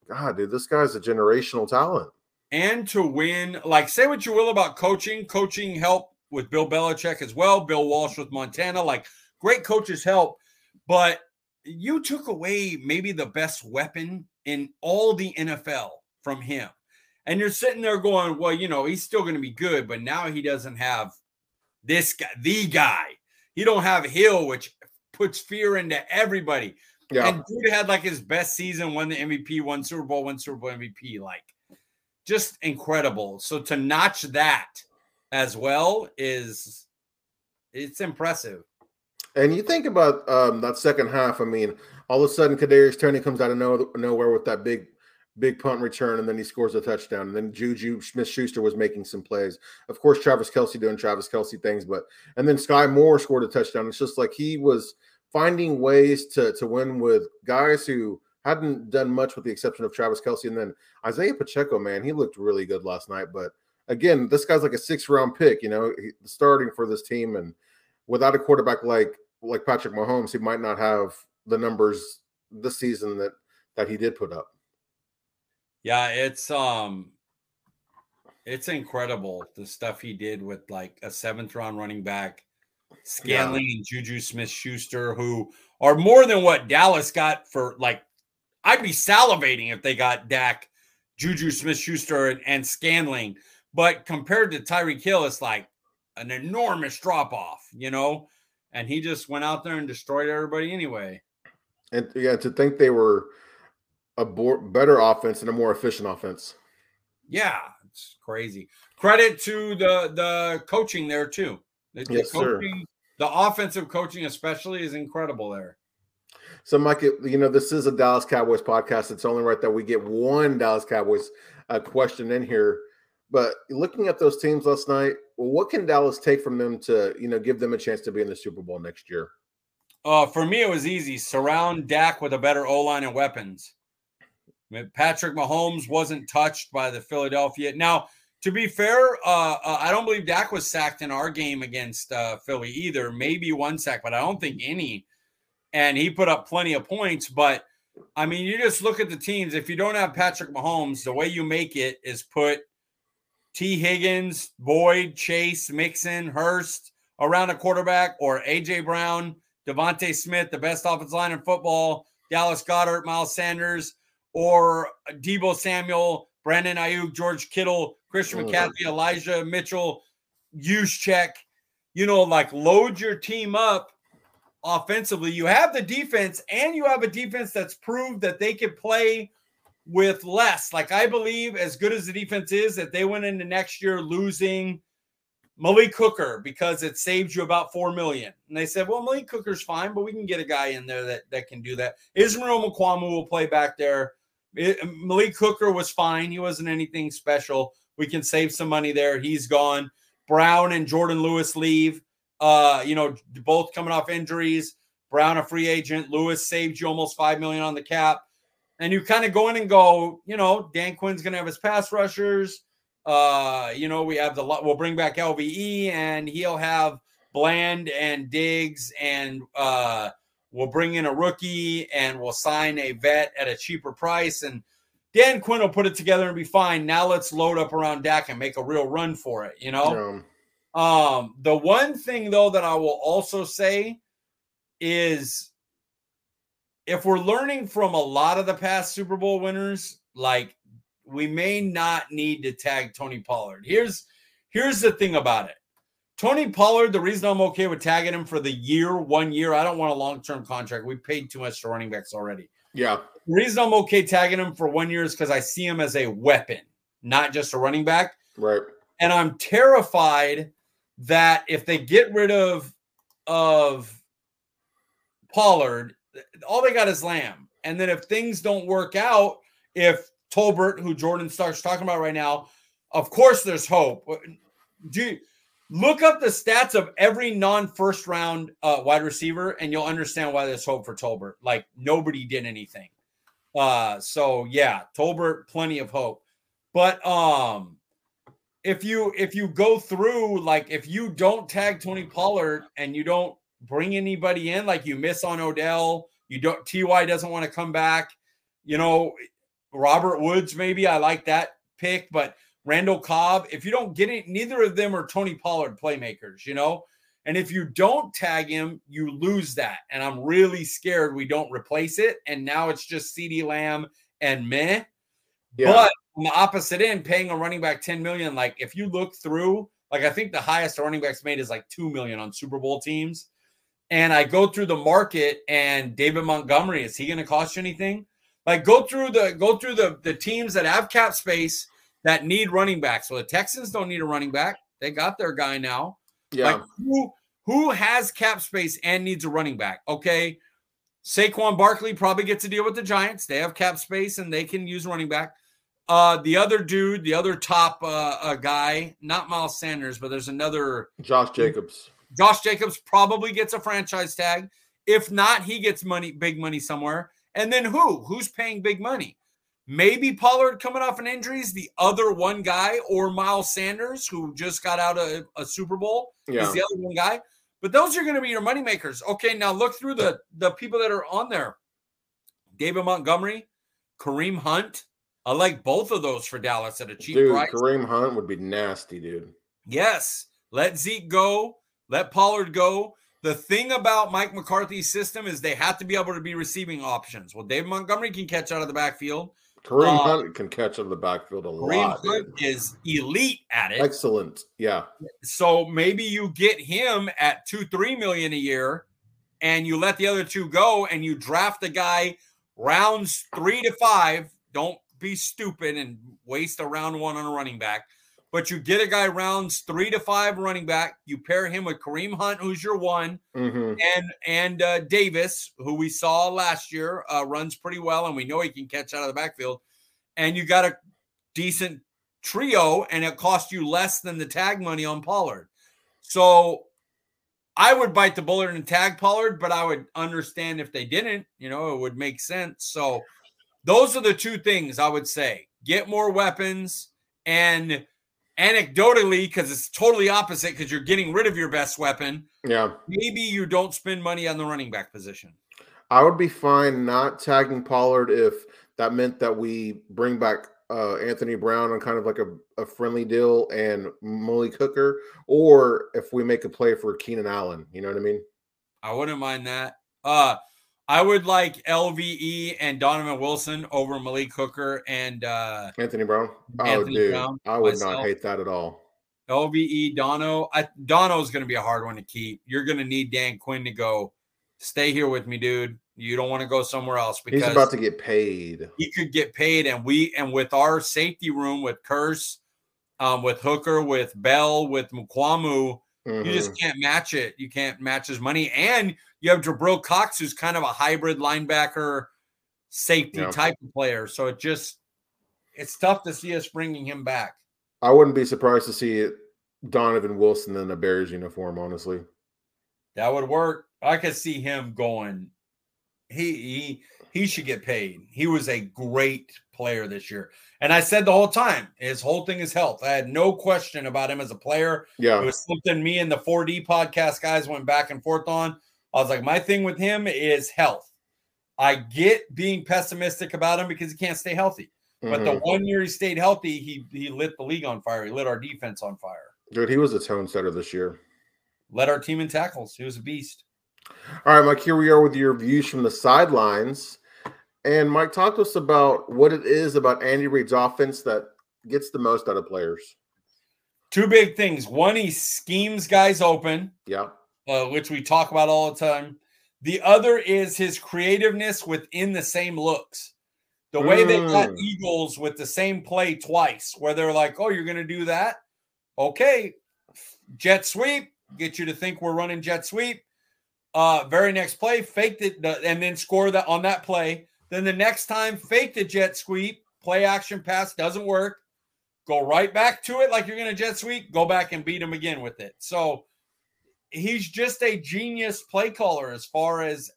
God, dude, this guy's a generational talent. And to win, like, say what you will about coaching. Coaching help with Bill Belichick as well, Bill Walsh with Montana. Like, great coaches help, but you took away maybe the best weapon in all the NFL from him. And you're sitting there going, well, he's still going to be good, but now he doesn't have this guy, the guy. He don't have Hill, which puts fear into everybody. Yeah. And dude had like his best season, won the MVP, won Super Bowl MVP, like just incredible. So to notch that as well it's impressive. And you think about that second half. I mean, all of a sudden Kadarius Toney comes out of nowhere with that big punt return, and then he scores a touchdown. And then Juju Smith-Schuster was making some plays. Of course, Travis Kelce doing Travis Kelce things, and then Sky Moore scored a touchdown. It's just like he was finding ways to win with guys who hadn't done much with the exception of Travis Kelce. And then Isaiah Pacheco, man, he looked really good last night. But, again, this guy's like a 6th-round pick, starting for this team. And without a quarterback like Patrick Mahomes, he might not have the numbers this season that he did put up. Yeah, it's incredible the stuff he did with like a 7th-round running back, Scanlon and Juju Smith-Schuster, who are more than what Dallas got for. Like, I'd be salivating if they got Dak, Juju Smith-Schuster, and Scanlon. But compared to Tyreek Hill, it's like an enormous drop off, And he just went out there and destroyed everybody anyway. And yeah, to think they were a better offense and a more efficient offense. Yeah, it's crazy. Credit to the coaching there too. The offensive coaching especially is incredible there. So, Mike, this is a Dallas Cowboys podcast. It's only right that we get one Dallas Cowboys question in here. But looking at those teams last night, well, what can Dallas take from them to give them a chance to be in the Super Bowl next year? For me, it was easy. Surround Dak with a better O-line and weapons. Patrick Mahomes wasn't touched by the Philadelphia. Now, to be fair, I don't believe Dak was sacked in our game against Philly either. Maybe one sack, but I don't think any. And he put up plenty of points. But, I mean, you just look at the teams. If you don't have Patrick Mahomes, the way you make it is put T. Higgins, Boyd, Chase, Mixon, Hurst around a quarterback, or A.J. Brown, DeVonte Smith, the best offensive line in football, Dallas Goedert, Miles Sanders, or Deebo Samuel, Brandon Ayuk, George Kittle, Christian McCaffrey, Elijah Mitchell, Juszczyk. Like, load your team up offensively. You have the defense, and you have a defense that's proved that they could play with less. Like, I believe, as good as the defense is, that they went into next year losing Malik Hooker because it saved you about $4 million. And they said, well, Malik Hooker's fine, but we can get a guy in there that can do that. Ismael Mokwamu will play back there. Malik Hooker was fine. He wasn't anything special. We can save some money there. He's gone. Brown and Jordan Lewis leave. Both coming off injuries. Brown, a free agent. Lewis saved you almost $5 million on the cap. And you kind of go in and go, Dan Quinn's going to have his pass rushers. We'll bring back LVE, and he'll have Bland and Diggs, and we'll bring in a rookie, and we'll sign a vet at a cheaper price, and Dan Quinn will put it together and be fine. Now let's load up around Dak and make a real run for it, Yeah. The one thing, though, that I will also say is if we're learning from a lot of the past Super Bowl winners, like, we may not need to tag Tony Pollard. Here's the thing about it. Tony Pollard, the reason I'm okay with tagging him for the year, 1 year, I don't want a long-term contract. We paid too much to running backs already. Yeah. The reason I'm okay tagging him for 1 year is because I see him as a weapon, not just a running back. Right. And I'm terrified that if they get rid of Pollard, all they got is Lamb. And then if things don't work out, if Tolbert, who Jordan starts talking about right now, of course there's hope. Look up the stats of every non-first round wide receiver, and you'll understand why there's hope for Tolbert. Like, nobody did anything. So yeah, Tolbert, plenty of hope. But if you go through, like, if you don't tag Tony Pollard and you don't bring anybody in, like you miss on Odell, you don't, T.Y. doesn't want to come back, you know, Robert Woods, maybe I like that pick, but Randall Cobb, if you don't get it, neither of them are Tony Pollard playmakers, you know? And if you don't tag him, you lose that. And I'm really scared we don't replace it. And now it's just CeeDee Lamb and meh. Yeah. But on the opposite end, paying a running back $10 million, like if you look through, like I think the highest running backs made is like $2 million on Super Bowl teams. And I go through the market and David Montgomery, is he going to cost you anything? Like go through the teams that have cap space that need running backs. Well, the Texans don't need a running back. They got their guy now. Yeah. Like who has cap space and needs a running back? Okay. Saquon Barkley probably gets to deal with the Giants. They have cap space and they can use running back. The other dude, the other top guy, not Miles Sanders, but there's another. Josh Jacobs. Josh Jacobs probably gets a franchise tag. If not, he gets money, big money somewhere. And then who's paying big money? Maybe Pollard coming off an injury is the other one guy, or Miles Sanders, who just got out of a Super Bowl, is the other one guy. But those are going to be your moneymakers. Okay, now look through the people that are on there. David Montgomery, Kareem Hunt. I like both of those for Dallas at a cheap price. Kareem Hunt would be nasty, dude. Yes. Let Zeke go. Let Pollard go. The thing about Mike McCarthy's system is they have to be able to be receiving options. Well, David Montgomery can catch out of the backfield. Kareem Hunt can catch out of the backfield a lot. Kareem Hunt is elite at it. Excellent. Yeah. So maybe you get him at $2-3 million a year and you let the other two go and you draft the guy rounds 3 to 5. Don't be stupid and waste a round one on a running back. But you get a guy rounds 3 to 5 running back. You pair him with Kareem Hunt, who's your one, and Davis, who we saw last year, runs pretty well, and we know he can catch out of the backfield. And you got a decent trio, and it costs you less than the tag money on Pollard. So I would bite the bullet and tag Pollard, but I would understand if they didn't. You know, it would make sense. So those are the two things I would say. Get more weapons and – anecdotally, because it's totally opposite, because you're getting rid of your best weapon. Yeah. Maybe you don't spend money on the running back position. I would be fine not tagging Pollard if that meant that we bring back Anthony Brown on kind of like a friendly deal and Malik Hooker, or if we make a play for Keenan Allen. You know what I mean? I wouldn't mind that. I would like LVE and Donovan Wilson over Malik Hooker and Anthony Brown. Brown, I would not hate that at all. LVE, Dono. Dono's going to be a hard one to keep. You're going to need Dan Quinn to go, stay here with me, dude. You don't want to go somewhere else because he's about to get paid. He could get paid, and with our safety room, with Curse, with Hooker, with Bell, with Mukwamu, you just can't match it. You can't match his money. And you have Jabril Cox, who's kind of a hybrid linebacker safety type of player. So it's tough to see us bringing him back. I wouldn't be surprised to see Donovan Wilson in a Bears uniform, honestly. That would work. I could see him going. He should get paid. He was a great player this year. And I said the whole time, his whole thing is health. I had no question about him as a player. Yeah. It was something me and the 4D podcast guys went back and forth on. I was like, my thing with him is health. I get being pessimistic about him because he can't stay healthy. But the 1 year he stayed healthy, he lit the league on fire. He lit our defense on fire. Dude, he was a tone setter this year. Led our team in tackles. He was a beast. All right, Mike, here we are with your views from the sidelines. And Mike, talk to us about what it is about Andy Reid's offense that gets the most out of players. Two big things. One, he schemes guys open. Yeah. Which we talk about all the time. The other is his creativeness within the same looks. The way they got Eagles with the same play twice, where they're like, oh, you're going to do that? okay, jet sweep, get you to think we're running jet sweep. Very next play, fake it, and then score that on that play. Then the next time, fake the jet sweep, play action pass, doesn't work. Go right back to it like you're going to jet sweep, go back and beat him again with it. So he's just a genius play caller as far as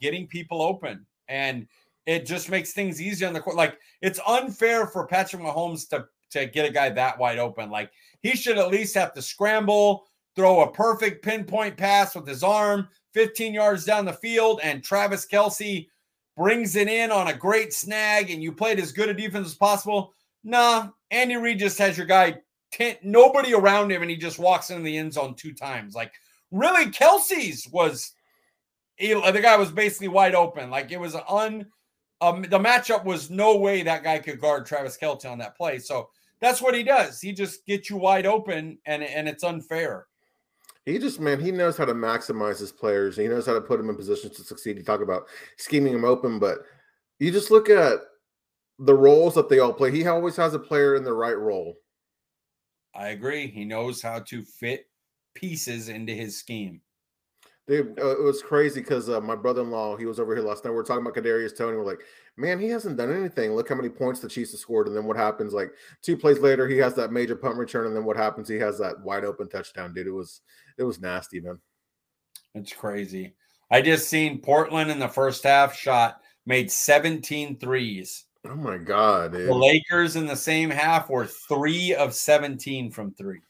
getting people open. And it just makes things easy on the court. Like, it's unfair for Patrick Mahomes to get a guy that wide open. Like, he should at least have to scramble, throw a perfect pinpoint pass with his arm 15 yards down the field, and Travis Kelce brings it in on a great snag, and you played as good a defense as possible. Nah, Andy Reid just has your guy, nobody around him, and he just walks into the end zone two times. Like, really, Kelce's was – the guy was basically wide open. Like, it was the matchup was no way that guy could guard Travis Kelce on that play. So that's what he does. He just gets you wide open, and it's unfair. He just, man, he knows how to maximize his players. He knows how to put them in positions to succeed. You talk about scheming them open, but you just look at the roles that they all play. He always has a player in the right role. I agree. He knows how to fit pieces into his scheme. Dude, it was crazy because my brother-in-law, he was over here last night. We're talking about Kadarius Toney. We're like, man, he hasn't done anything. Look how many points the Chiefs have scored. And then what happens? Like, 2 plays later, he has that major punt return. And then what happens? He has that wide open touchdown, dude. It was nasty, man. It's crazy. I just seen Portland in the first half made 17 threes. Oh my God, dude. The Lakers in the same half were 3 of 17 from 3.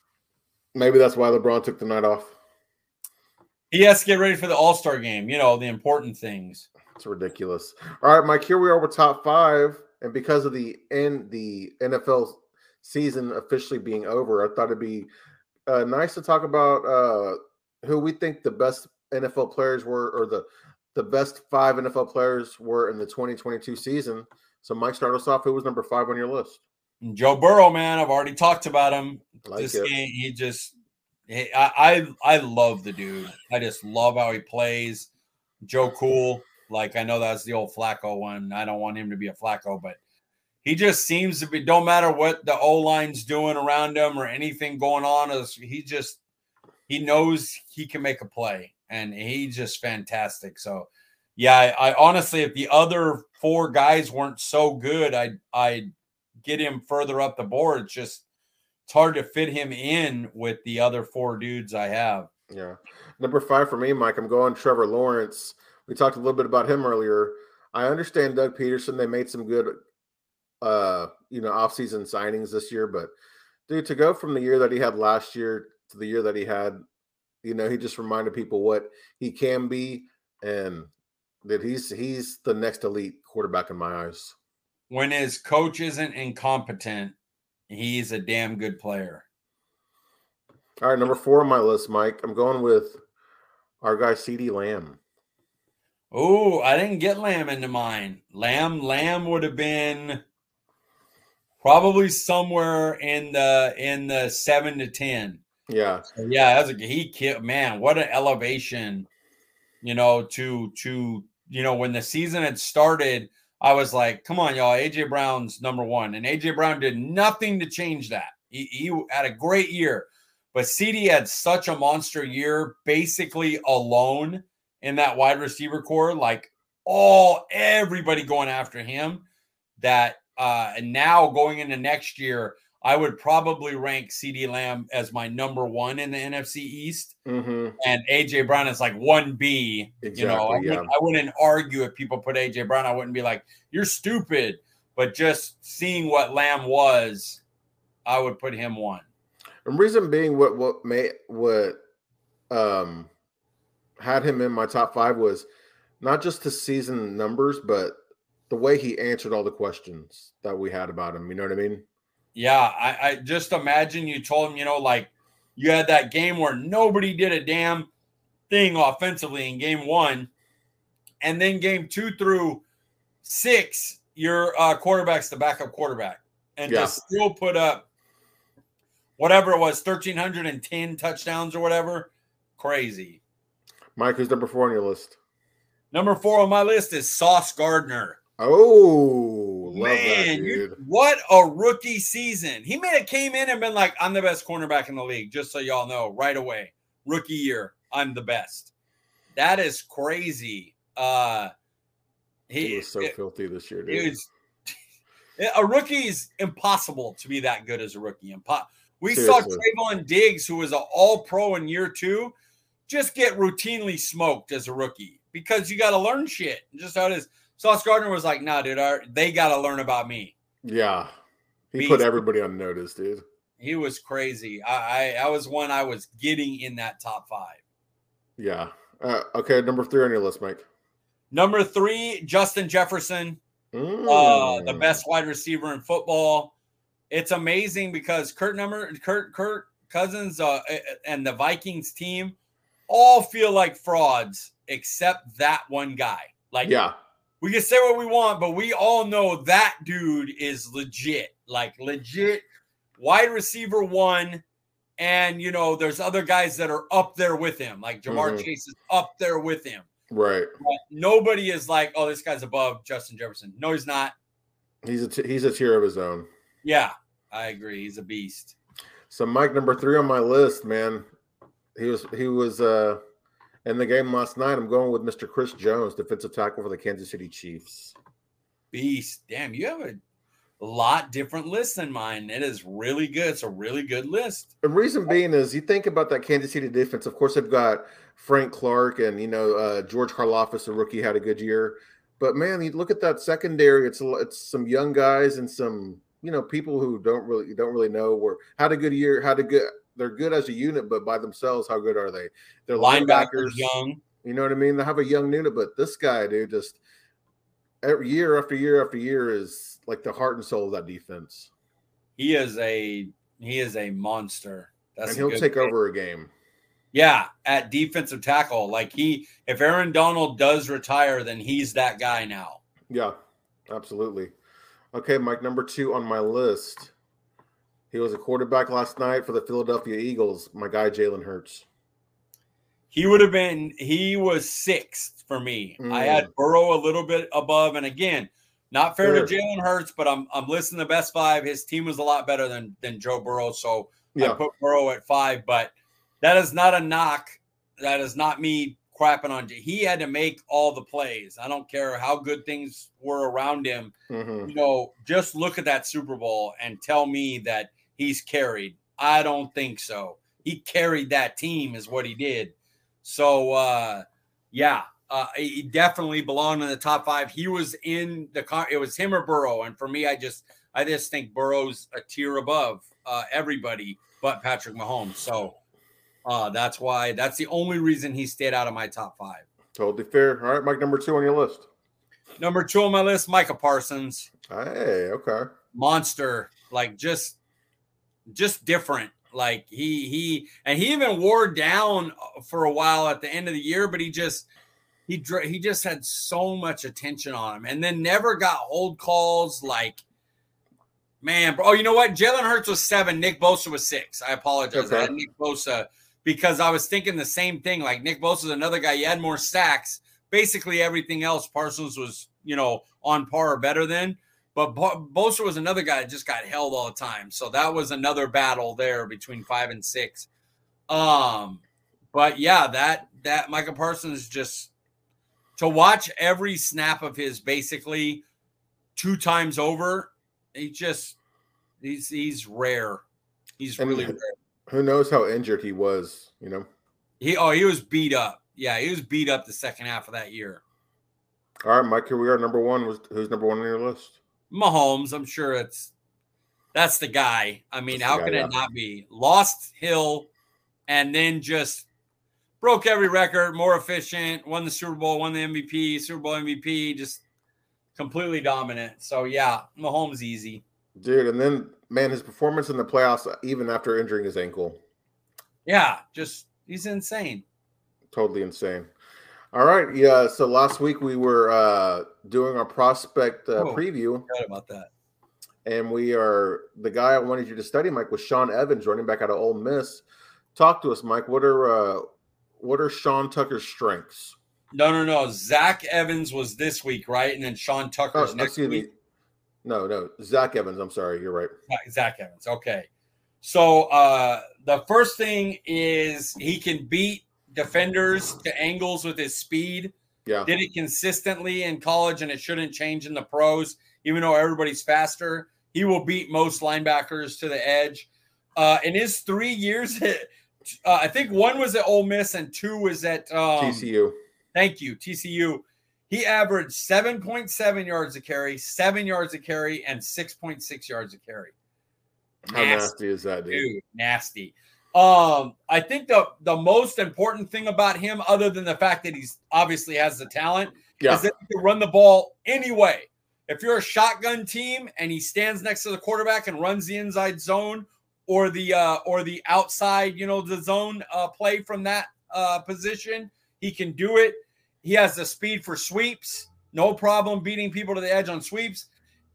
Maybe that's why LeBron took the night off. He has to get ready for the All-Star game, you know, the important things. It's ridiculous. All right, Mike, here we are with top 5. And because of the NFL season officially being over, I thought it'd be nice to talk about who we think the best NFL players were, or the best 5 NFL players were in the 2022 season. So, Mike, start us off. Who was number 5 on your list? Joe Burrow, man. I've already talked about him. Game, he just – I love the dude. I just love how he plays. Joe Cool. Like, I know that's the old Flacco one. I don't want him to be a Flacco, but he just seems to be, don't matter what the O-line's doing around him or anything going on, he knows he can make a play, and he's just fantastic. So, yeah, I honestly, if the other 4 guys weren't so good, I'd get him further up the board. It's hard to fit him in with the other 4 dudes I have. Yeah. Number 5 for me, Mike, I'm going Trevor Lawrence. We talked a little bit about him earlier. I understand Doug Peterson. They made some good, offseason signings this year. But, dude, to go from the year that he had last year to the year that he had, he just reminded people what he can be, and that he's the next elite quarterback in my eyes. When his coach isn't incompetent, he's a damn good player. All right, number 4 on my list, Mike. I'm going with our guy, CeeDee Lamb. Oh, I didn't get Lamb into mine. Lamb would have been probably somewhere in the 7 to 10. Yeah, so, yeah. Man, what an elevation! When the season had started, I was like, come on, y'all, A.J. Brown's number 1. And A.J. Brown did nothing to change that. He had a great year. But CeeDee had such a monster year, basically alone in that wide receiver core, like everybody going after him, that now going into next year, I would probably rank CeeDee Lamb as my number 1 in the NFC East. Mm-hmm. And A.J. Brown is like 1B. Exactly, I wouldn't argue if people put A.J. Brown. I wouldn't be like, you're stupid. But just seeing what Lamb was, I would put him 1. And reason being what had him in my top 5 was not just his season numbers, but the way he answered all the questions that we had about him. You know what I mean? Yeah, I just imagine you told him, like you had that game where nobody did a damn thing offensively in game 1. And then game 2 through 6, your quarterback's the backup quarterback. And to still put up whatever it was, 1,310 touchdowns or whatever, crazy. Mike, who's number 4 on your list? Number 4 on my list is Sauce Gardner. Oh, love man, that, dude. What a rookie season. He may have came in and been like, I'm the best cornerback in the league, just so y'all know, right away. Rookie year, I'm the best. That is crazy. He was so filthy this year, dude. A rookie's impossible to be that good as a rookie. We Seriously. Saw Trayvon Diggs, who was an all-pro in year two, just get routinely smoked as a rookie because you got to learn shit. Just how it is. Sauce Gardner was like, nah, dude, they got to learn about me. Yeah. He put everybody on notice, dude. He was crazy. I was one I was getting in that top five. Yeah. Okay, number three on your list, Mike. Number three, Justin Jefferson, the best wide receiver in football. It's amazing because Kirk Cousins and the Vikings team all feel like frauds except that one guy. Like, yeah. We can say what we want, but we all know that dude is legit. Like, legit wide receiver one. And, you know, there's other guys that are up there with him. Like, Jamar Chase is up there with him. Right. But nobody is like, oh, this guy's above Justin Jefferson. No, he's not. He's a tier of his own. Yeah, I agree. He's a beast. So, Mike, number three on my list, man. He was in the game last night. I'm going with Mr. Chris Jones, defensive tackle for the Kansas City Chiefs. Beast. Damn, you have a lot different list than mine. It is really good. It's a really good list. The reason being is you think about that Kansas City defense. Of course, they've got Frank Clark and, you know, George Karlaftis, the rookie, had a good year. But, man, you look at that secondary. It's some young guys and some, you know, people who don't really know or had a good year, they're good as a unit, but by themselves, how good are they? They're linebackers, young. You know what I mean? They have a young unit, but this guy, dude, just every year after year after year is like the heart and soul of that defense. He is a monster. That's and he'll take over a game. Yeah, at defensive tackle, like if Aaron Donald does retire, then he's that guy now. Yeah, absolutely. Okay, Mike, number two on my list. He was a quarterback last night for the Philadelphia Eagles, my guy Jalen Hurts. He was sixth for me. I had Burrow a little bit above. And again, not fair to Jalen Hurts, but I'm listing the best five. His team was a lot better than Joe Burrow. So yeah. I put Burrow at five, but that is not a knock. That is not me crapping on you. He had to make all the plays. I don't care how good things were around him. You know, just look at that Super Bowl and tell me that he's carried. I don't think so. He carried that team is what he did. So, he definitely belonged in the top five. He was in the car. It was him or Burrow. And for me, I just think Burrow's a tier above everybody but Patrick Mahomes. So that's the only reason he stayed out of my top five. Totally fair. All right, Mike, number two on your list. Number two on my list, Micah Parsons. Hey, okay. Monster. Like, just different. Like he even wore down for a while at the end of the year, but he just had so much attention on him and then never got hold calls. Like, man, bro. Oh, you know what? Jalen Hurts was seven. Nick Bosa was six. I apologize. Okay. I had Nick Bosa because I was thinking the same thing. Like Nick Bosa's another guy. He had more sacks, basically everything else. Parsons was, you know, on par or better than. But Bosa was another guy that just got held all the time. So that was another battle there between five and six. But, yeah, that Micah Parsons just – to watch every snap of his basically two times over, he's rare. He's really rare. Who knows how injured he was, you know? He was beat up. Yeah, he was beat up the second half of that year. All right, Mike, here we are, number one. Who's number one on your list? Mahomes, I'm sure that's the guy. I mean, how could it not be? Lost Hill and then just broke every record, more efficient, won the Super Bowl, won the MVP, Super Bowl MVP, just completely dominant. So, yeah, Mahomes easy. Dude, and then, man, his performance in the playoffs, even after injuring his ankle. Yeah, just he's insane. Totally insane. All right, yeah. So last week we were doing our prospect preview. I forgot about that. And the guy I wanted you to study, Mike, was Sean Evans, running back out of Ole Miss. Talk to us, Mike. What are Sean Tucker's strengths? No. Zach Evans was this week, right? And then Sean Tucker's next week. No. Zach Evans. I'm sorry. You're right. Zach Evans. Okay. So the first thing is he can beat defenders to angles with his speed. Yeah. Did it consistently in college, and it shouldn't change in the pros, even though everybody's faster. He will beat most linebackers to the edge. In his 3 years, I think one was at Ole Miss and two was at TCU. Thank you, TCU. He averaged 7.7 yards a carry, 7 yards a carry, and 6.6 yards a carry. How nasty is that, dude? Nasty. I think the most important thing about him, other than the fact that he's obviously has the talent, is that he can run the ball anyway. If you're a shotgun team and he stands next to the quarterback and runs the inside zone or the outside, the zone play from that position, he can do it. He has the speed for sweeps, no problem beating people to the edge on sweeps,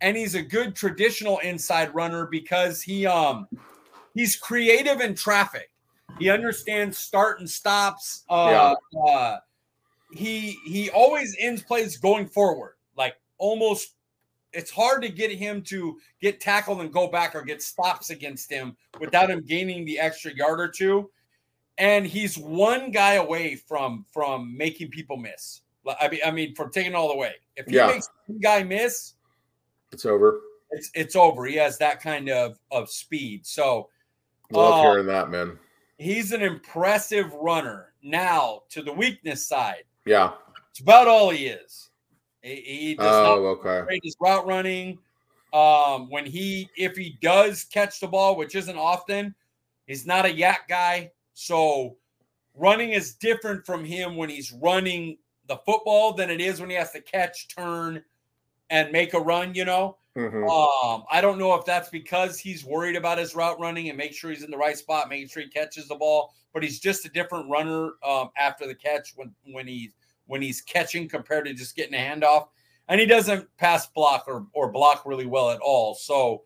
and he's a good traditional inside runner because he's creative in traffic. He understands start and stops. He always ends plays going forward. Like almost, it's hard to get him to get tackled and go back or get stops against him without him gaining the extra yard or two. And he's one guy away from making people miss. I mean, from taking it all the way. If he makes one guy miss, it's over. It's over. He has that kind of speed. So. Love hearing that, man. He's an impressive runner. Now to the weakness side. Yeah. It's about all he is. He does not create his route running. If he does catch the ball, which isn't often, he's not a yak guy. So running is different from him when he's running the football than it is when he has to catch, turn, and make a run, Mm-hmm. I don't know if that's because he's worried about his route running and make sure he's in the right spot, making sure he catches the ball. But he's just a different runner after the catch when he's catching compared to just getting a handoff. And he doesn't pass block or block really well at all. So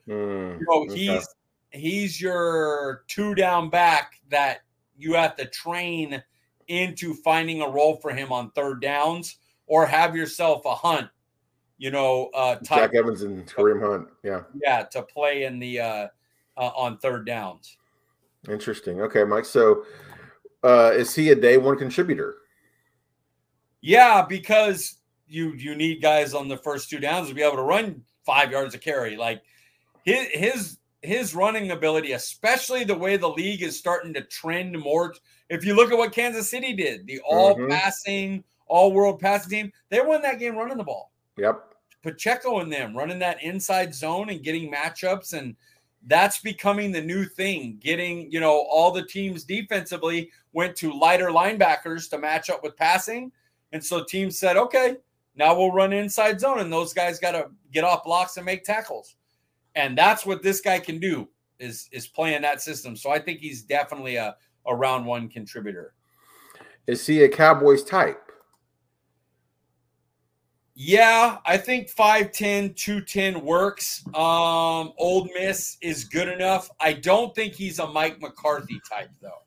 he's your two down back that you have to train into finding a role for him on third downs or have yourself a Hunt. Zach Evans and Kareem Hunt. Yeah, to play in the on third downs. Interesting. Okay, Mike. So, is he a day one contributor? Yeah, because you need guys on the first two downs to be able to run 5 yards a carry. Like his running ability, especially the way the league is starting to trend more. If you look at what Kansas City did, the all-world passing team, they won that game running the ball. Yep. Pacheco and them running that inside zone and getting matchups. And that's becoming the new thing. Getting, all the teams defensively went to lighter linebackers to match up with passing. And so teams said, okay, now we'll run inside zone. And those guys got to get off blocks and make tackles. And that's what this guy can do is playing that system. So I think he's definitely a round one contributor. Is he a Cowboys type? Yeah, I think 5'10", 210 works. Ole Miss is good enough. I don't think he's a Mike McCarthy type, though.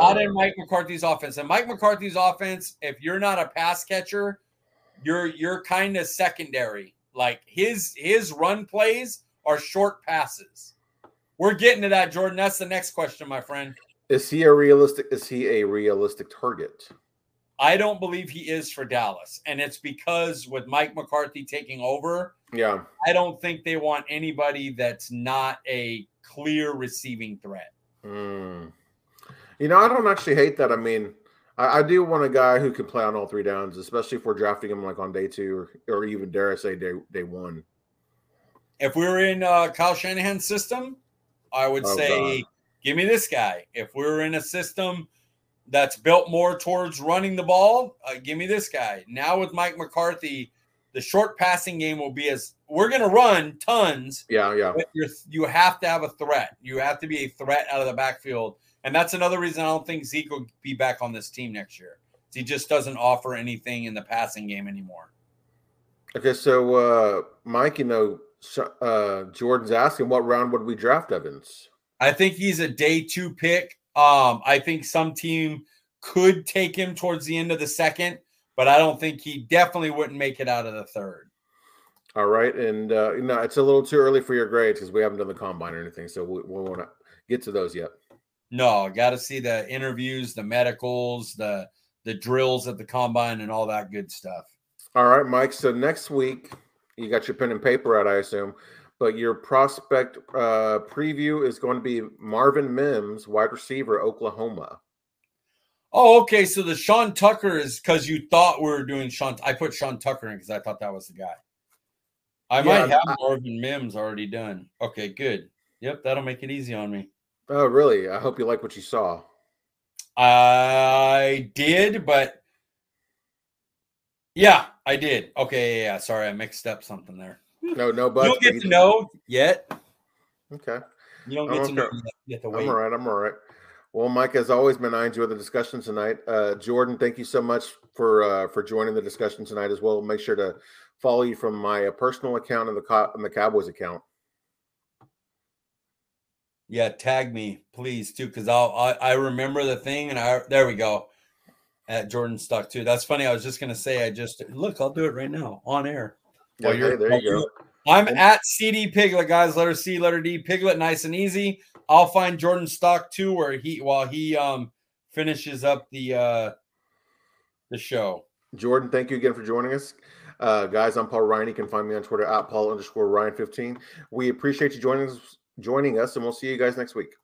Not in Mike McCarthy's offense. And Mike McCarthy's offense, if you're not a pass catcher, you're kind of secondary. Like his run plays are short passes. We're getting to that, Jordan. That's the next question, my friend. Is he a realistic target? I don't believe he is for Dallas, and it's because with Mike McCarthy taking over, I don't think they want anybody that's not a clear receiving threat. I don't actually hate that. I mean, I do want a guy who can play on all three downs, especially if we're drafting him like on day two or even dare I say day one. If we were in Kyle Shanahan's system, I would say, give me this guy. If we were in a system that's built more towards running the ball, give me this guy. Now with Mike McCarthy, the short passing game will be as we're going to run tons. Yeah. But you have to have a threat. You have to be a threat out of the backfield. And that's another reason I don't think Zeke will be back on this team next year. He just doesn't offer anything in the passing game anymore. Okay. So, Mike, Jordan's asking what round would we draft Evans? I think he's a day two pick. I think some team could take him towards the end of the second. but I don't think he definitely wouldn't make it out of the third. All right. And, no, it's a little too early for your grades because we haven't done the combine or anything. So we won't get to those yet. No, got to see the interviews, the medicals, the drills at the combine and all that good stuff. All right, Mike. So next week, you got your pen and paper out, I assume, but your prospect preview is going to be Marvin Mims, wide receiver, Oklahoma. Oh, okay. So the Sean Tucker is because you thought we were doing Sean. I put Sean Tucker in because I thought that was the guy. I might have Marvin Mims already done. Okay, good. Yep, that'll make it easy on me. Oh, really? I hope you like what you saw. I did, but yeah, I did. Okay, yeah. Sorry, I mixed up something there. No, but you don't get to know yet. Okay. You don't get to know yet. I'm all right. Well, Mike, as always, man, I enjoyed the discussion tonight. Jordan, thank you so much for joining the discussion tonight as well. Make sure to follow you from my personal account and the Cowboys account. Yeah, tag me, please, too, because I remember the thing, and there we go, at Jordan Stuck, too. That's funny. I was just going to say, I'll do it right now, on air. Yeah, there you go. I'm at CD Piglet, guys. Letter C, letter D, Piglet, nice and easy. I'll find Jordan Stuck, too, while he finishes up the show. Jordan, thank you again for joining us. Guys, I'm Paul Ryan. You can find me on Twitter at Paul_Ryan15. We appreciate you joining us, and we'll see you guys next week.